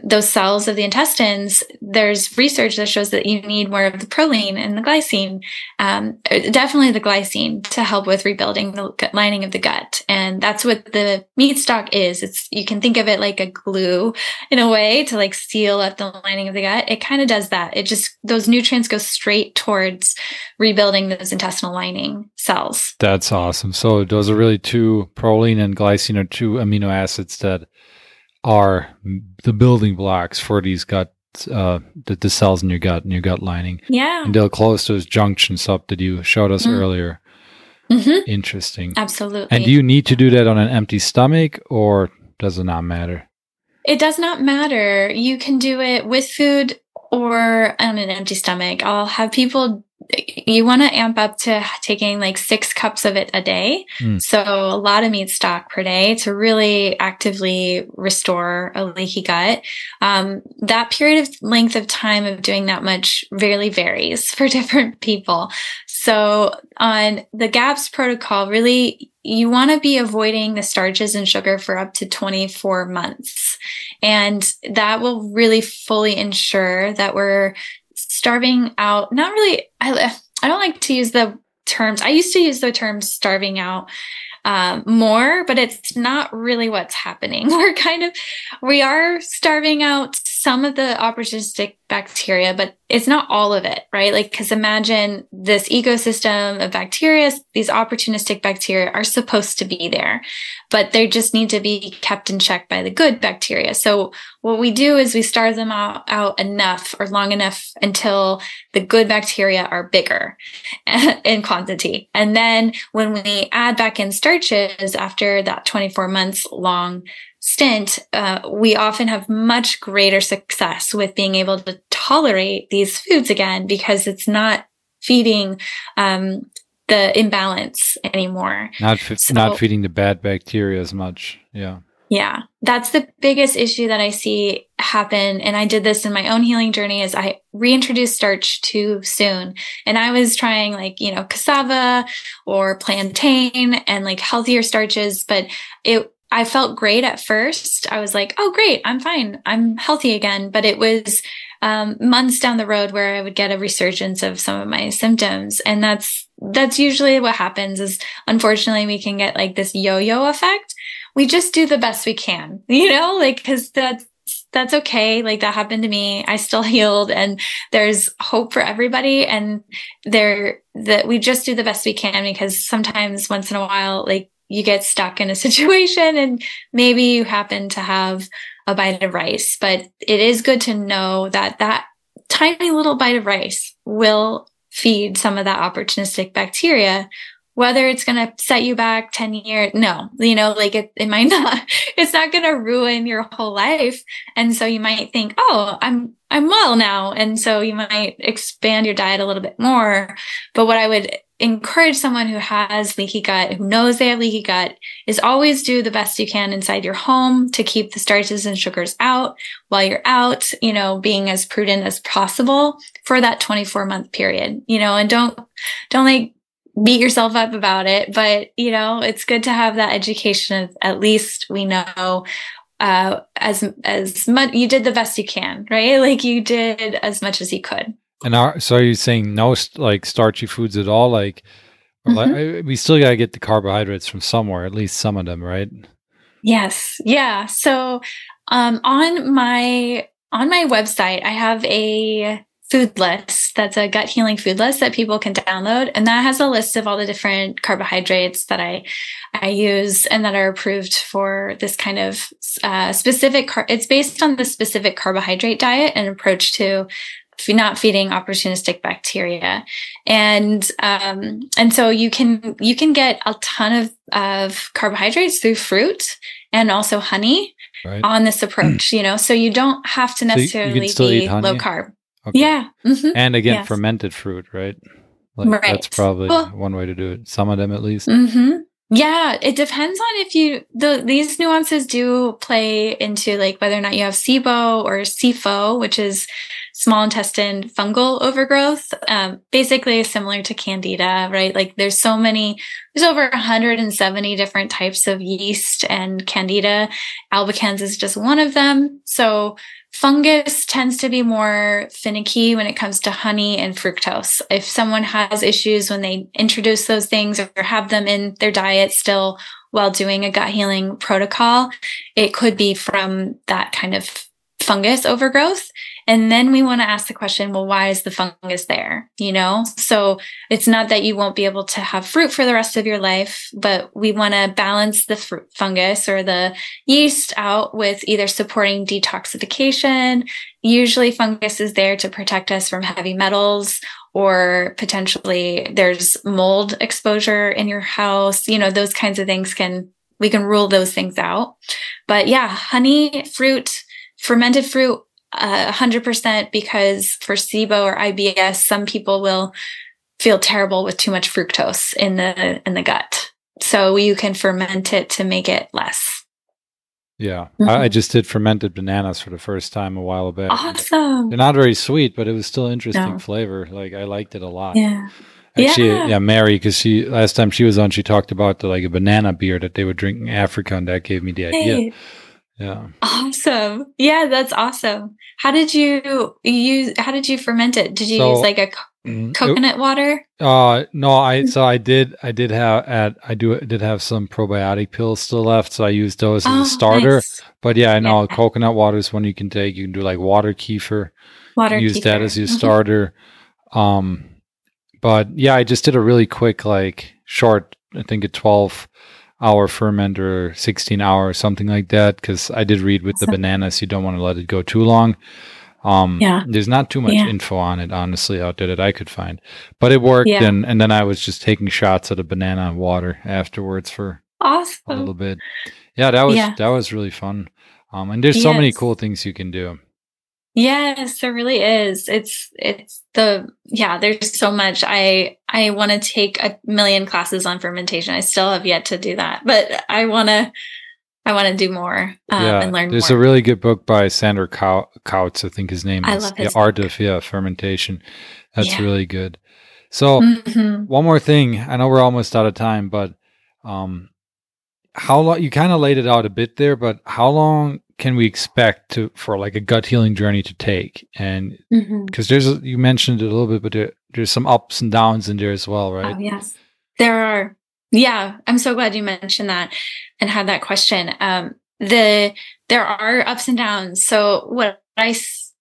those cells of the intestines. There's research that shows that you need more of the proline and the glycine, definitely the glycine, to help with rebuilding the lining of the gut. And that's what the meat stock is. You can think of it like a glue in a way to like seal up the lining of the gut. It kind of does that. It just, those nutrients go straight towards rebuilding those intestinal lining cells. That's awesome. So those are really two, proline and glycine are two amino acids that are the building blocks for these gut, the cells in your gut and your gut lining. Yeah. And they'll close those junctions up that you showed us earlier. Mm-hmm. Interesting. Absolutely. And do you need to do that on an empty stomach, or does it not matter? It does not matter. You can do it with food or on an empty stomach. I'll have people, you want to amp up to taking like 6 cups of it a day. So a lot of meat stock per day to really actively restore a leaky gut. That period of length of time of doing that much really varies for different people. So on the GAPS protocol, really, you want to be avoiding the starches and sugar for up to 24 months. And that will really fully ensure that we're starving out, not really, I don't like to use the terms. I used to use the term starving out more, but it's not really what's happening. We are starving out some of the opportunistic bacteria, but it's not all of it, right? Like, because imagine this ecosystem of bacteria, these opportunistic bacteria are supposed to be there, but they just need to be kept in check by the good bacteria. So what we do is we starve them out enough or long enough until the good bacteria are bigger in quantity. And then when we add back in starches after that 24 months long stint, we often have much greater success with being able to tolerate these foods again, because it's not feeding the imbalance anymore. Not feeding the bad bacteria as much. Yeah. Yeah. That's the biggest issue that I see happen. And I did this in my own healing journey, is I reintroduced starch too soon. And I was trying cassava or plantain and healthier starches, but I felt great at first. I was like, oh, great. I'm fine. I'm healthy again. But it was months down the road where I would get a resurgence of some of my symptoms. And that's usually what happens is, unfortunately, we can get like this yo-yo effect. We just do the best we can, you know, like, cause that's okay. Like, that happened to me. I still healed, and there's hope for everybody. And we just do the best we can, because sometimes once in a while, like, you get stuck in a situation and maybe you happen to have a bite of rice, but it is good to know that that tiny little bite of rice will feed some of that opportunistic bacteria. Whether it's going to set you back 10 years, no, you know, like it might not, it's not going to ruin your whole life. And so you might think, oh, I'm well now. And so you might expand your diet a little bit more. But what I would encourage someone who has leaky gut, who knows they have leaky gut, is always do the best you can inside your home to keep the starches and sugars out while you're out, you know, being as prudent as possible for that 24-month period, you know, and don't like, beat yourself up about it. But, you know, it's good to have that education of, at least we know as much, you did the best you can, right? Like, you did as much as you could. And so you're saying no, like, starchy foods at all? Like, mm-hmm. We still got to get the carbohydrates from somewhere, at least some of them, right? Yes. Yeah. So on my website, I have a food list. That's a gut healing food list that people can download. And that has a list of all the different carbohydrates that I use and that are approved for this kind of specific, it's based on the specific carbohydrate diet and approach to not feeding opportunistic bacteria. And so you can get a ton of carbohydrates through fruit and also honey, right, on this approach, you know, so you don't have to necessarily be low carb. Okay. Yeah. Mm-hmm. And again, yes, fermented fruit, right? Like, right. That's probably one way to do it. Some of them, at least. Mm-hmm. Yeah. It depends on if these nuances do play into, like, whether or not you have SIBO or SIFO, which is small intestine fungal overgrowth, basically similar to candida, right? Like, there's over 170 different types of yeast, and candida albicans is just one of them. So fungus tends to be more finicky when it comes to honey and fructose. If someone has issues when they introduce those things or have them in their diet still while doing a gut healing protocol, it could be from that kind of fungus overgrowth. And then we want to ask the question, well, why is the fungus there? You know, so it's not that you won't be able to have fruit for the rest of your life, but we want to balance the fungus or the yeast out with either supporting detoxification. Usually fungus is there to protect us from heavy metals, or potentially there's mold exposure in your house. You know, those kinds of things we can rule those things out. But yeah, honey, fruit, fermented fruit, 100%, because for SIBO or IBS, some people will feel terrible with too much fructose in the gut. So you can ferment it to make it less. Yeah. Mm-hmm. I just did fermented bananas for the first time a while back. Awesome. They're not very sweet, but it was still interesting flavor. Like, I liked it a lot. Yeah. Actually, yeah, Mary, because last time she was on, she talked about a banana beer that they would drink in Africa, and that gave me the idea. Yeah. Awesome. Yeah, that's awesome. How did you ferment it? Did you use like a coconut water? No, I did have some probiotic pills still left, so I used those as a starter. Nice. But yeah, I know coconut water is one you can do like water kefir. Use that as your starter. But yeah, I just did a really quick, like, short, I think a 12-hour ferment or 16-hour or something like that, because I did read with the bananas, you don't want to let it go too long. There's not too much info on it, honestly, out there that I could find, but it worked. And then I was just taking shots of the banana and water afterwards for a little bit. Yeah, that was really fun. And there's so many cool things you can do. Yes, there really is. There's so much. I want to take 1 million classes on fermentation. I still have yet to do that, but I want to do more and learn more. There's a really good book by Sander Kautz, I think his name is. I love his Art of Fermentation. That's really good. So one more thing. I know we're almost out of time, but how long, you kind of laid it out a bit there, but how long can we expect to, for like a gut healing journey to take? And because there's, you mentioned it a little bit, but there's some ups and downs in there as well, right? Oh, yes, there are. Yeah. I'm so glad you mentioned that and had that question. There are ups and downs. So what I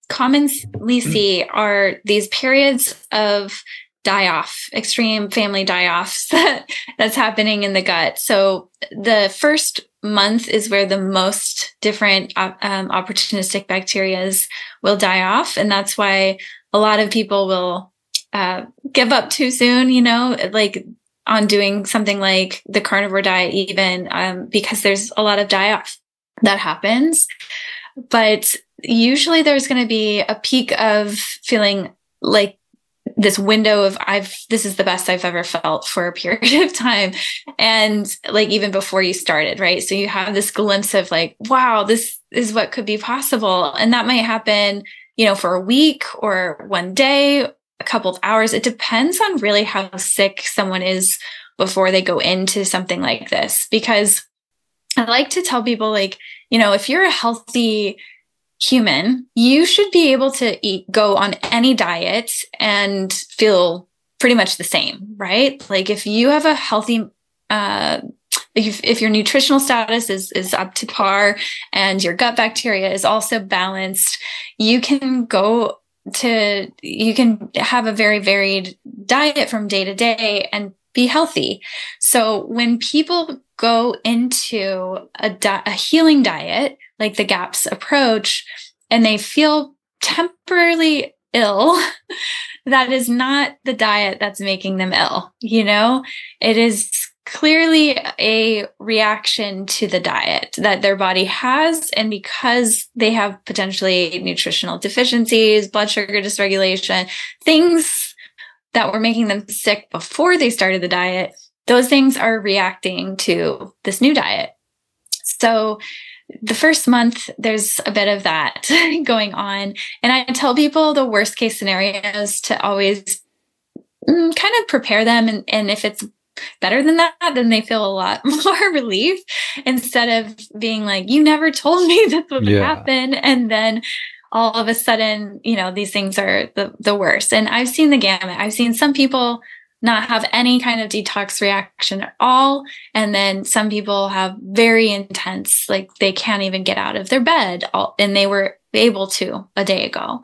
commonly see are these periods of die-off, extreme family die-offs that's happening in the gut. So the first month is where the most different opportunistic bacteria will die off. And that's why a lot of people will give up too soon, you know, like on doing something like the carnivore diet even, because there's a lot of die-off that happens. But usually there's going to be a peak of feeling like this window of this is the best I've ever felt for a period of time. And like, even before you started, right? So you have this glimpse of like, wow, this is what could be possible. And that might happen, you know, for a week or one day, a couple of hours. It depends on really how sick someone is before they go into something like this. Because I like to tell people, like, you know, if you're a healthy human, you should be able to go on any diet and feel pretty much the same, right? Like if you have a healthy, if your nutritional status is up to par and your gut bacteria is also balanced, you can have a very varied diet from day to day and be healthy. So when people go into a healing diet, like the GAPS approach, and they feel temporarily ill, that is not the diet that's making them ill. You know, it is clearly a reaction to the diet that their body has. And because they have potentially nutritional deficiencies, blood sugar dysregulation, things that were making them sick before they started the diet, those things are reacting to this new diet. So the first month, there's a bit of that going on. And I tell people the worst case scenario is to always kind of prepare them. And if it's better than that, then they feel a lot more relief, instead of being like, you never told me this would happen. And then all of a sudden, you know, these things are the worst. And I've seen the gamut. I've seen some people not have any kind of detox reaction at all. And then some people have very intense, like they can't even get out of their bed, and they were able to a day ago,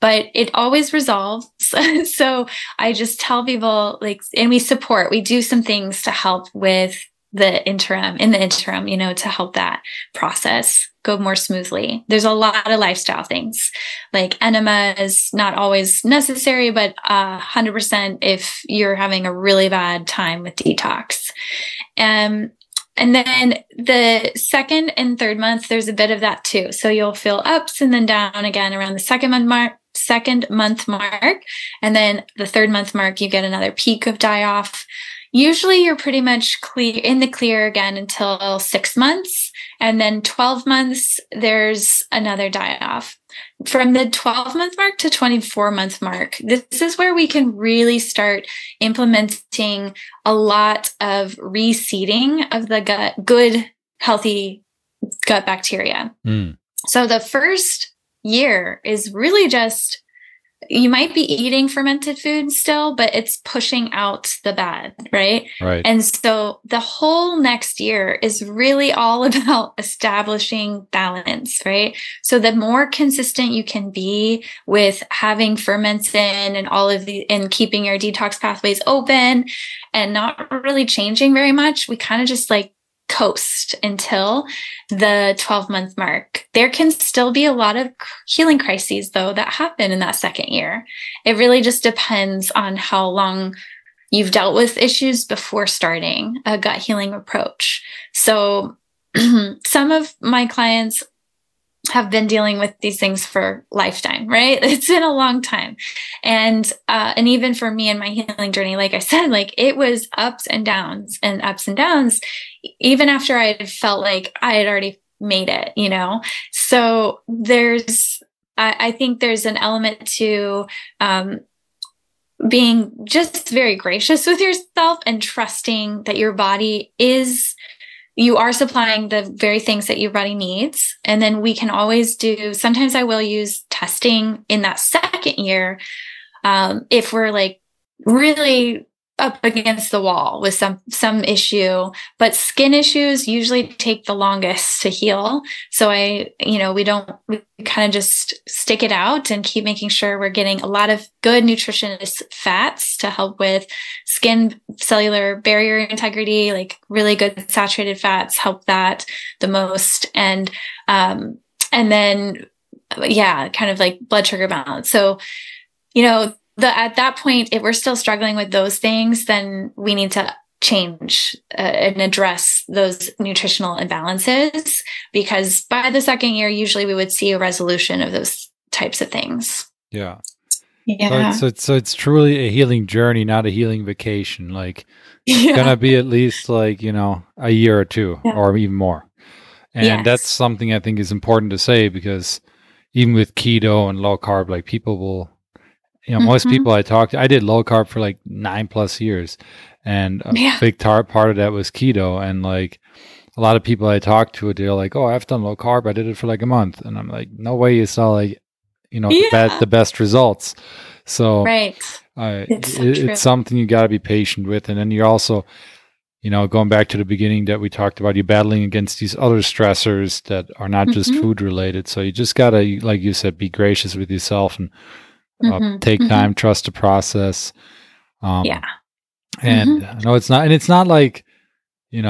but it always resolves. So I just tell people, like, and we do some things to help with in the interim, you know, to help that process go more smoothly. There's a lot of lifestyle things, like enema is not always necessary, but 100% if you're having a really bad time with detox. And then the second and third month, there's a bit of that too. So you'll feel ups and then down again around the second month mark. And then the third month mark, you get another peak of die off. Usually you're pretty much in the clear again until 6 months, and then 12 months, there's another die-off. From the 12-month mark to 24-month mark, this is where we can really start implementing a lot of reseeding of the gut, good, healthy gut bacteria. So the first year is really just, you might be eating fermented food still, but it's pushing out the bad, right? And so the whole next year is really all about establishing balance, right? So the more consistent you can be with having ferments in and all of the, and keeping your detox pathways open and not really changing very much, we kind of just like coast until the 12-month mark. There can still be a lot of healing crises, though, that happen in that second year. It really just depends on how long you've dealt with issues before starting a gut healing approach. So some of my clients have been dealing with these things for a lifetime, right? It's been a long time. And even for me and my healing journey, like I said, like it was ups and downs, even after I had felt like I had already made it, you know? So I think there's an element to, being just very gracious with yourself and trusting that your body is you are supplying the very things that your body needs. And then we can always do, sometimes I will use testing in that second year. If we're like really up against the wall with some issue, but skin issues usually take the longest to heal. So we kind of just stick it out and keep making sure we're getting a lot of good nutritious fats to help with skin cellular barrier integrity, like really good saturated fats help that the most. And then, yeah, kind of like blood sugar balance. So, at that point, if we're still struggling with those things, then we need to change and address those nutritional imbalances, because by the second year, usually we would see a resolution of those types of things. Yeah. Yeah. So it's truly a healing journey, not a healing vacation. Like it's going to be at least like, a year or two or even more. And that's something I think is important to say, because even with keto and low carb, like people will... most people I talked to, I did low carb for like 9+ years. And a big part of that was keto. And like a lot of people I talked to, they're like, oh, I've done low carb. I did it for like a month. And I'm like, no way you saw like, the best results. So it's something you got to be patient with. And then you're also, going back to the beginning that we talked about, you're battling against these other stressors that are not just food related. So you just got to, like you said, be gracious with yourself and take time, trust the process. And I know it's not like, you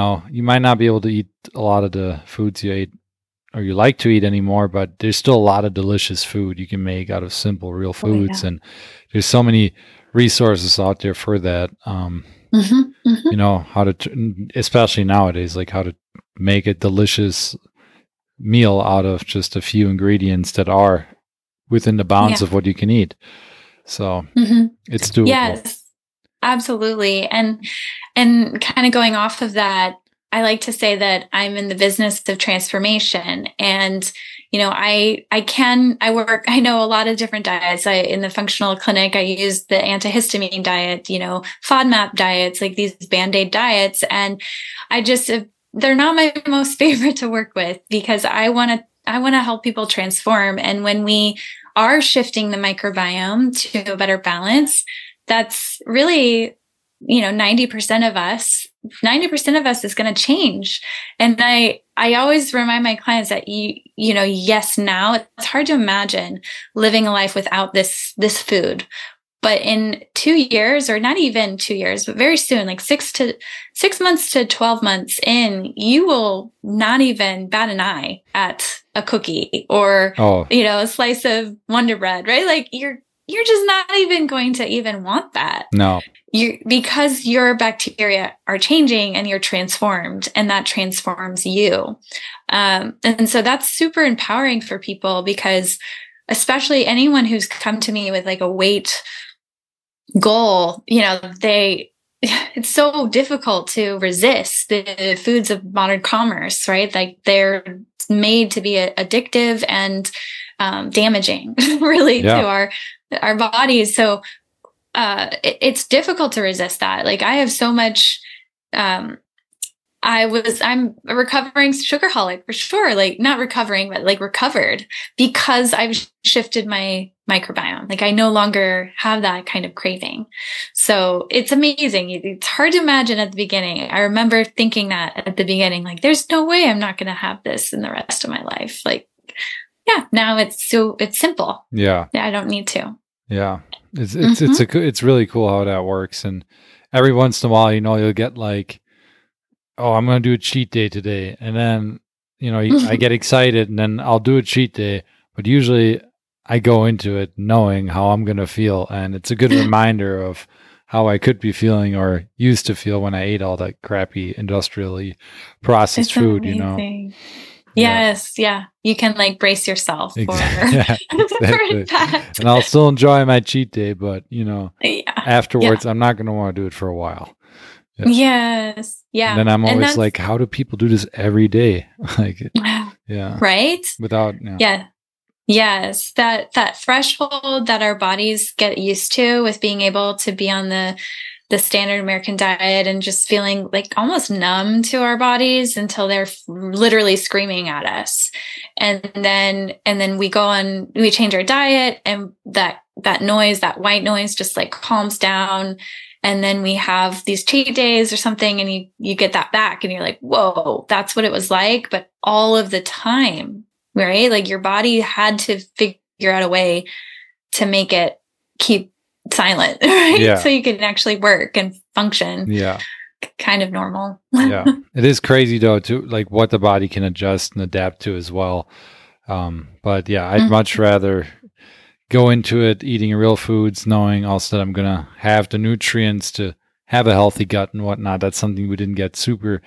might not be able to eat a lot of the foods you ate or you like to eat anymore, but there's still a lot of delicious food you can make out of simple, real foods. And there's so many resources out there for that. How to, especially nowadays, like how to make a delicious meal out of just a few ingredients that are within the bounds of what you can eat. So it's doable. Yes, absolutely. And kind of going off of that, I like to say that I'm in the business of transformation. And, I know a lot of different diets. In the functional clinic, I use the antihistamine diet, FODMAP diets, like these Band-Aid diets. And they're not my most favorite to work with, because I want to help people transform. And when we are shifting the microbiome to a better balance, that's really, 90% of us is going to change. And I always remind my clients that yes, now it's hard to imagine living a life without this food, but in 2 years, or not even 2 years, but very soon, like 6 months to 12 months in, you will not even bat an eye at a cookie or, a slice of Wonder Bread, right? Like you're just not even going to even want that. No. Because your bacteria are changing and you're transformed, and that transforms you. And so that's super empowering for people, because especially anyone who's come to me with like a weight goal, it's so difficult to resist the foods of modern commerce, right? Like they're made to be addictive and damaging really to our bodies. So it's difficult to resist that. Like I have so much, I'm a recovering sugarholic for sure. Like not recovering, but like recovered, because I've shifted my microbiome. Like I no longer have that kind of craving. So it's amazing. It's hard to imagine at the beginning. I remember thinking that at the beginning, like there's no way I'm not going to have this in the rest of my life. Like, now it's simple. Yeah. I don't need to. Yeah. It's really cool how that works. And every once in a while, you'll get like, oh, I'm going to do a cheat day today. And then, I get excited and then I'll do a cheat day. But usually I go into it knowing how I'm going to feel. And it's a good reminder of how I could be feeling or used to feel when I ate all that crappy industrially processed food, Yes. Yeah. You can like brace yourself for that. And I'll still enjoy my cheat day, but afterwards, I'm not going to want to do it for a while. Yeah. Yes. Yeah. And then I'm always like, how do people do this every day? Like, yeah. Right. Without. Yeah. Yes. That threshold that our bodies get used to with being able to be on the the standard American diet and just feeling like almost numb to our bodies until they're literally screaming at us. And then we go on, we change our diet, and that noise, that white noise, just like calms down. And then we have these cheat days or something, and you get that back, and you're like, whoa, that's what it was like. But all of the time, right? Like your body had to figure out a way to make it keep silent, right? Yeah. So you can actually work and function. Yeah. Kind of normal. Yeah. It is crazy though, to like what the body can adjust and adapt to as well. But yeah, I'd much rather go into it eating real foods, knowing also that I'm going to have the nutrients to have a healthy gut and whatnot. That's something we didn't get super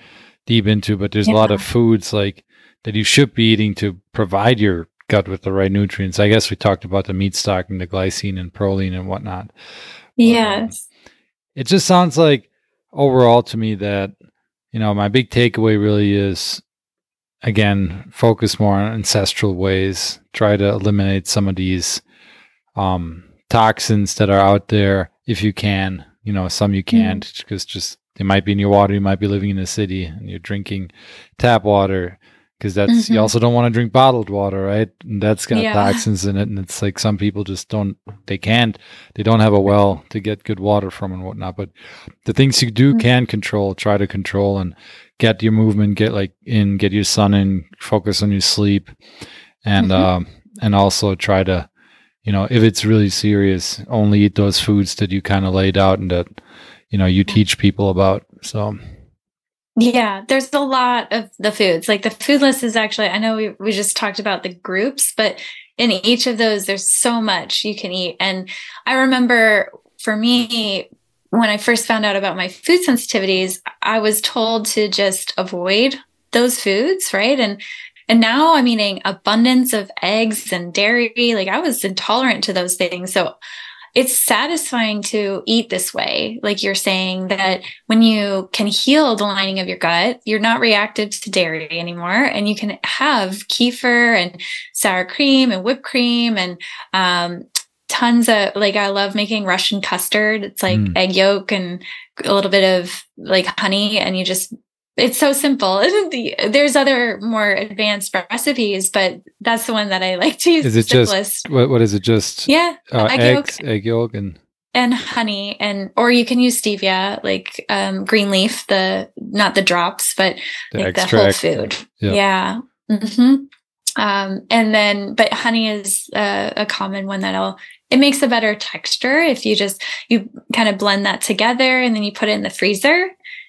deep into, but there's a lot of foods like that you should be eating to provide your gut with the right nutrients. I guess we talked about the meat stock and the glycine and proline and whatnot. Yes. It just sounds like overall to me that, you know, my big takeaway really is, again, focus more on ancestral ways, try to eliminate some of these toxins that are out there if you can. You know, some you can't because just they might be in your water, you might be living in a city and you're drinking tap water. Because that's you also don't want to drink bottled water, right? And that's got toxins in it. And it's like some people just they don't have a well to get good water from and whatnot. But the things you can control, try to control and get your movement, get your sun in, focus on your sleep, and also try to, you know, if it's really serious, only eat those foods that you kind of laid out and that, you know, you teach people about. So yeah, there's a lot of the foods. Like the food list is actually, I know we just talked about the groups, but in each of those, there's so much you can eat. And I remember for me, when I first found out about my food sensitivities, I was told to just avoid those foods, right? And now I'm eating abundance of eggs and dairy. Like I was intolerant to those things. So it's satisfying to eat this way. Like you're saying that when you can heal the lining of your gut, you're not reactive to dairy anymore. And you can have kefir and sour cream and whipped cream and, tons of, like, I love making Russian custard. It's like egg yolk and a little bit of like honey, and you just, it's so simple. There's other more advanced recipes, but that's the one that I like to use. Is it just, what is it? Just egg yolk and honey, or you can use stevia, like green leaf, not the drops, but the, like, extract, the whole food. Yeah. And then, but honey is a common one it makes a better texture if you kind of blend that together and then you put it in the freezer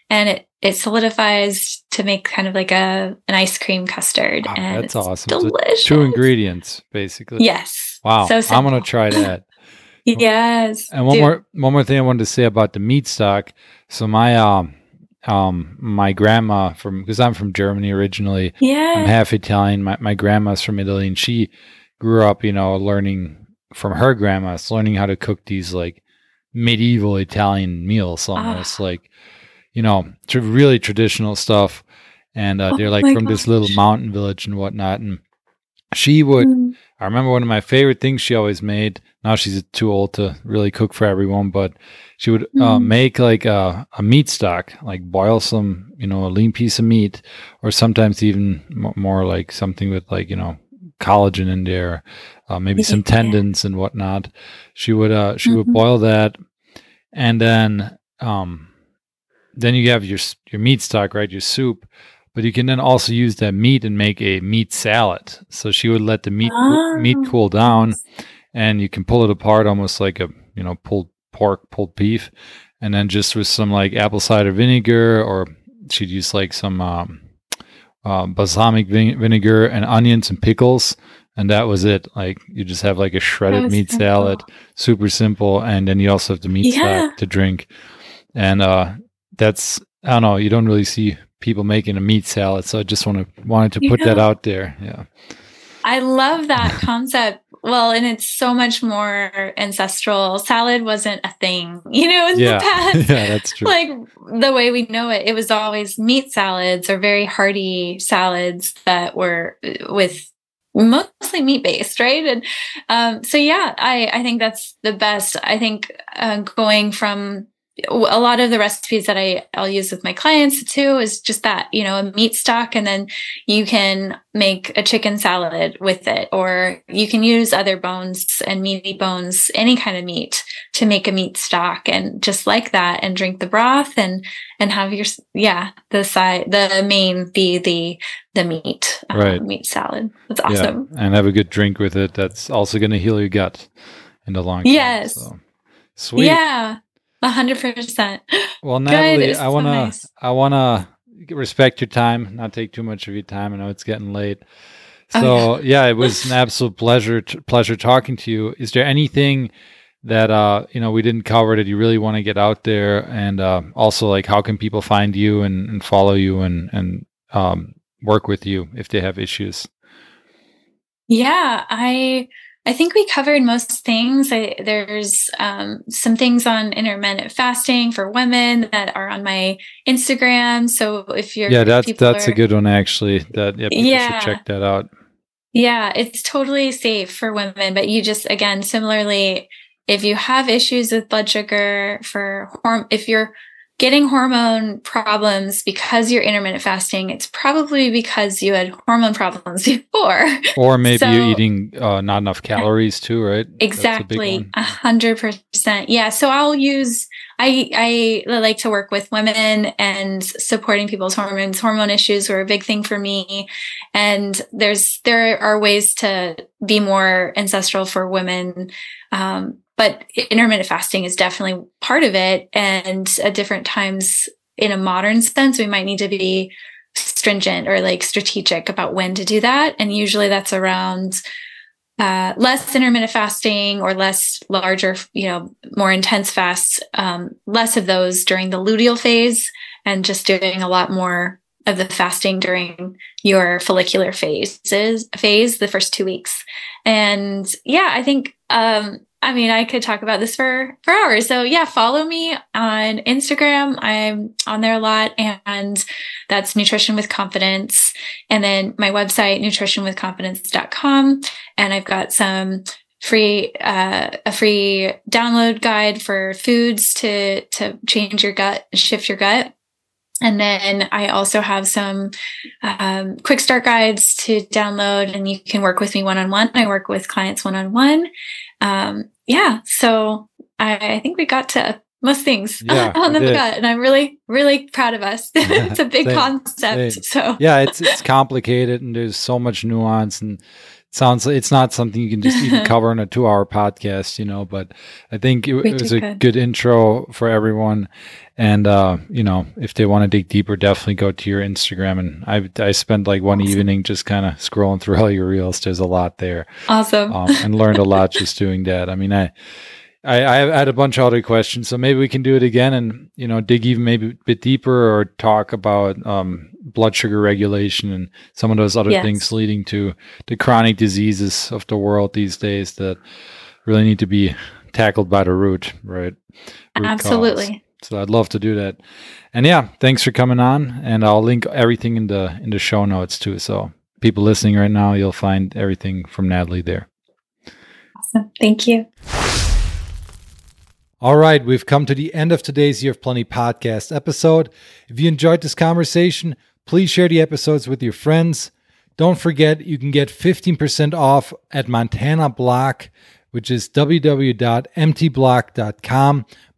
and it solidifies to make kind of like an ice cream custard. Wow, and that's awesome. Delicious. So 2 ingredients, basically. Yes. Wow. So I'm going to try that. Yes. And one more thing I wanted to say about the meat stock. So my my grandma because I'm from Germany originally. Yeah. I'm half Italian. My grandma's from Italy, and she grew up, you know, learning from her grandma's, learning how to cook these like medieval Italian meals almost like, you know, really traditional stuff. And they're like from this little mountain village and whatnot. And she would, I remember one of my favorite things she always made. Now she's too old to really cook for everyone, but she would make like a meat stock, like boil some, you know, a lean piece of meat, or sometimes even more like something with like, you know, collagen in there, maybe some tendons and whatnot. She would boil that. And then you have your meat stock, right? Your soup, but you can then also use that meat and make a meat salad. So she would let the meat cool down, and you can pull it apart almost like a, you know, pulled pork, pulled beef, and then just with some like apple cider vinegar, or she'd use like some balsamic vinegar and onions and pickles, and that was it. Like you just have like a shredded meat salad, super simple, and then you also have the meat stock to drink, and that's, I don't know, you don't really see people making a meat salad, so I just wanted to put that out there. Yeah, I love that concept. Well, and it's so much more ancestral. Salad wasn't a thing, you know, in the past. Yeah, that's true. Like the way we know it, it was always meat salads or very hearty salads that were with mostly meat-based, right? And so, yeah, I think that's the best. I think going from a lot of the recipes that I'll use with my clients too is just that, you know, a meat stock, and then you can make a chicken salad with it, or you can use other bones and meaty bones, any kind of meat, to make a meat stock, and just like that, and drink the broth and have your, the side, the main, the meat, right. Meat salad. That's awesome. Yeah. And have a good drink with it. That's also going to heal your gut in the long term. Yes. So. Sweet. Yeah. 100%. Well, Natalie, I wanna respect your time, not take too much of your time. I know it's getting late. So it was an absolute pleasure talking to you. Is there anything that we didn't cover that you really want to get out there? And also, like, how can people find you and follow you and work with you if they have issues? Yeah, I think we covered most things. There's some things on intermittent fasting for women that are on my Instagram. So if you're... Yeah, that's a good one, actually. People should check that out. Yeah, it's totally safe for women. But you just, again, similarly, if you have issues with blood sugar, if you're getting hormone problems because you're intermittent fasting, it's probably because you had hormone problems before. Or maybe you're eating not enough calories too, right? Exactly. 100%. Yeah. So I like to work with women and supporting people's hormones. Hormone issues were a big thing for me. And there are ways to be more ancestral for women. But intermittent fasting is definitely part of it. And at different times, in a modern sense, we might need to be stringent or like strategic about when to do that. And usually that's around less intermittent fasting or less larger, more intense fasts, less of those during the luteal phase, and just doing a lot more of the fasting during your follicular phase, the first 2 weeks. And I think, I could talk about this for hours. So follow me on Instagram. I'm on there a lot, and that's Nutrition with Confidence. And then my website, nutritionwithconfidence.com. And I've got some free download guide for foods to change your gut, shift your gut. And then I also have some quick start guides to download, and you can work with me one-on-one. I work with clients one-on-one. So I think we got to most things on the gut, and I'm really, really proud of us. It's a big concept. So it's complicated, and there's so much nuance, and it sounds like it's not something you can just even cover in a 2-hour podcast, but I think it was a good intro for everyone. And, if they want to dig deeper, definitely go to your Instagram. And I spent like one evening just kind of scrolling through all your reels. There's a lot there. Awesome. And learned a lot just doing that. I mean, I had a bunch of other questions, so maybe we can do it again and, dig even maybe a bit deeper, or talk about blood sugar regulation and some of those other things leading to the chronic diseases of the world these days that really need to be tackled by the root, right? Root Absolutely. Cause. So I'd love to do that. And thanks for coming on. And I'll link everything in the show notes too. So people listening right now, you'll find everything from Natalie there. Awesome. Thank you. All right. We've come to the end of today's Year of Plenty podcast episode. If you enjoyed this conversation, please share the episodes with your friends. Don't forget, you can get 15% off at Montana Block, which is www.mtblock.com.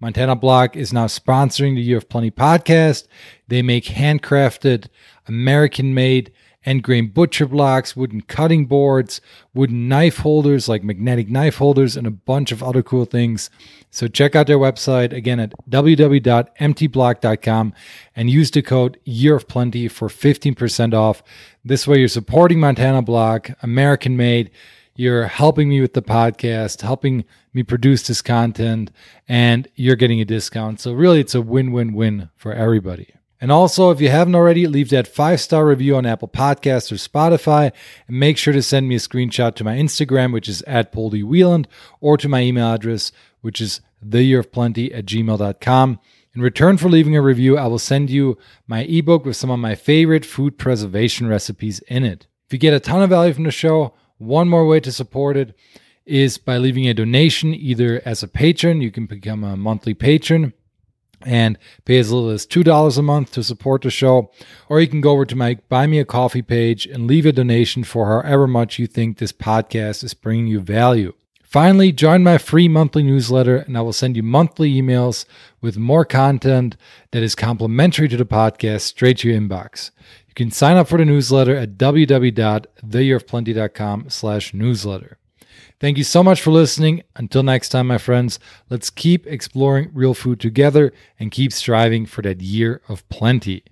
Montana Block is now sponsoring the Year of Plenty podcast. They make handcrafted, American-made end grain butcher blocks, wooden cutting boards, wooden knife holders, like magnetic knife holders, and a bunch of other cool things. So check out their website again at www.mtblock.com and use the code Year of Plenty for 15% off. This way you're supporting Montana Block, American-made. You're helping me with the podcast, helping me produce this content, and you're getting a discount. So really, it's a win-win-win for everybody. And also, if you haven't already, leave that 5-star review on Apple Podcasts or Spotify, and make sure to send me a screenshot to my Instagram, which is @PoldyWieland, or to my email address, which is theyearofplenty@gmail.com. In return for leaving a review, I will send you my ebook with some of my favorite food preservation recipes in it. If you get a ton of value from the show, one more way to support it is by leaving a donation, either as a patron, you can become a monthly patron, and pay as little as $2 a month to support the show, or you can go over to my Buy Me a Coffee page and leave a donation for however much you think this podcast is bringing you value. Finally, join my free monthly newsletter, and I will send you monthly emails with more content that is complimentary to the podcast straight to your inbox. You can sign up for the newsletter at www.theyearofplenty.com/newsletter. Thank you so much for listening. Until next time, my friends, let's keep exploring real food together and keep striving for that year of plenty.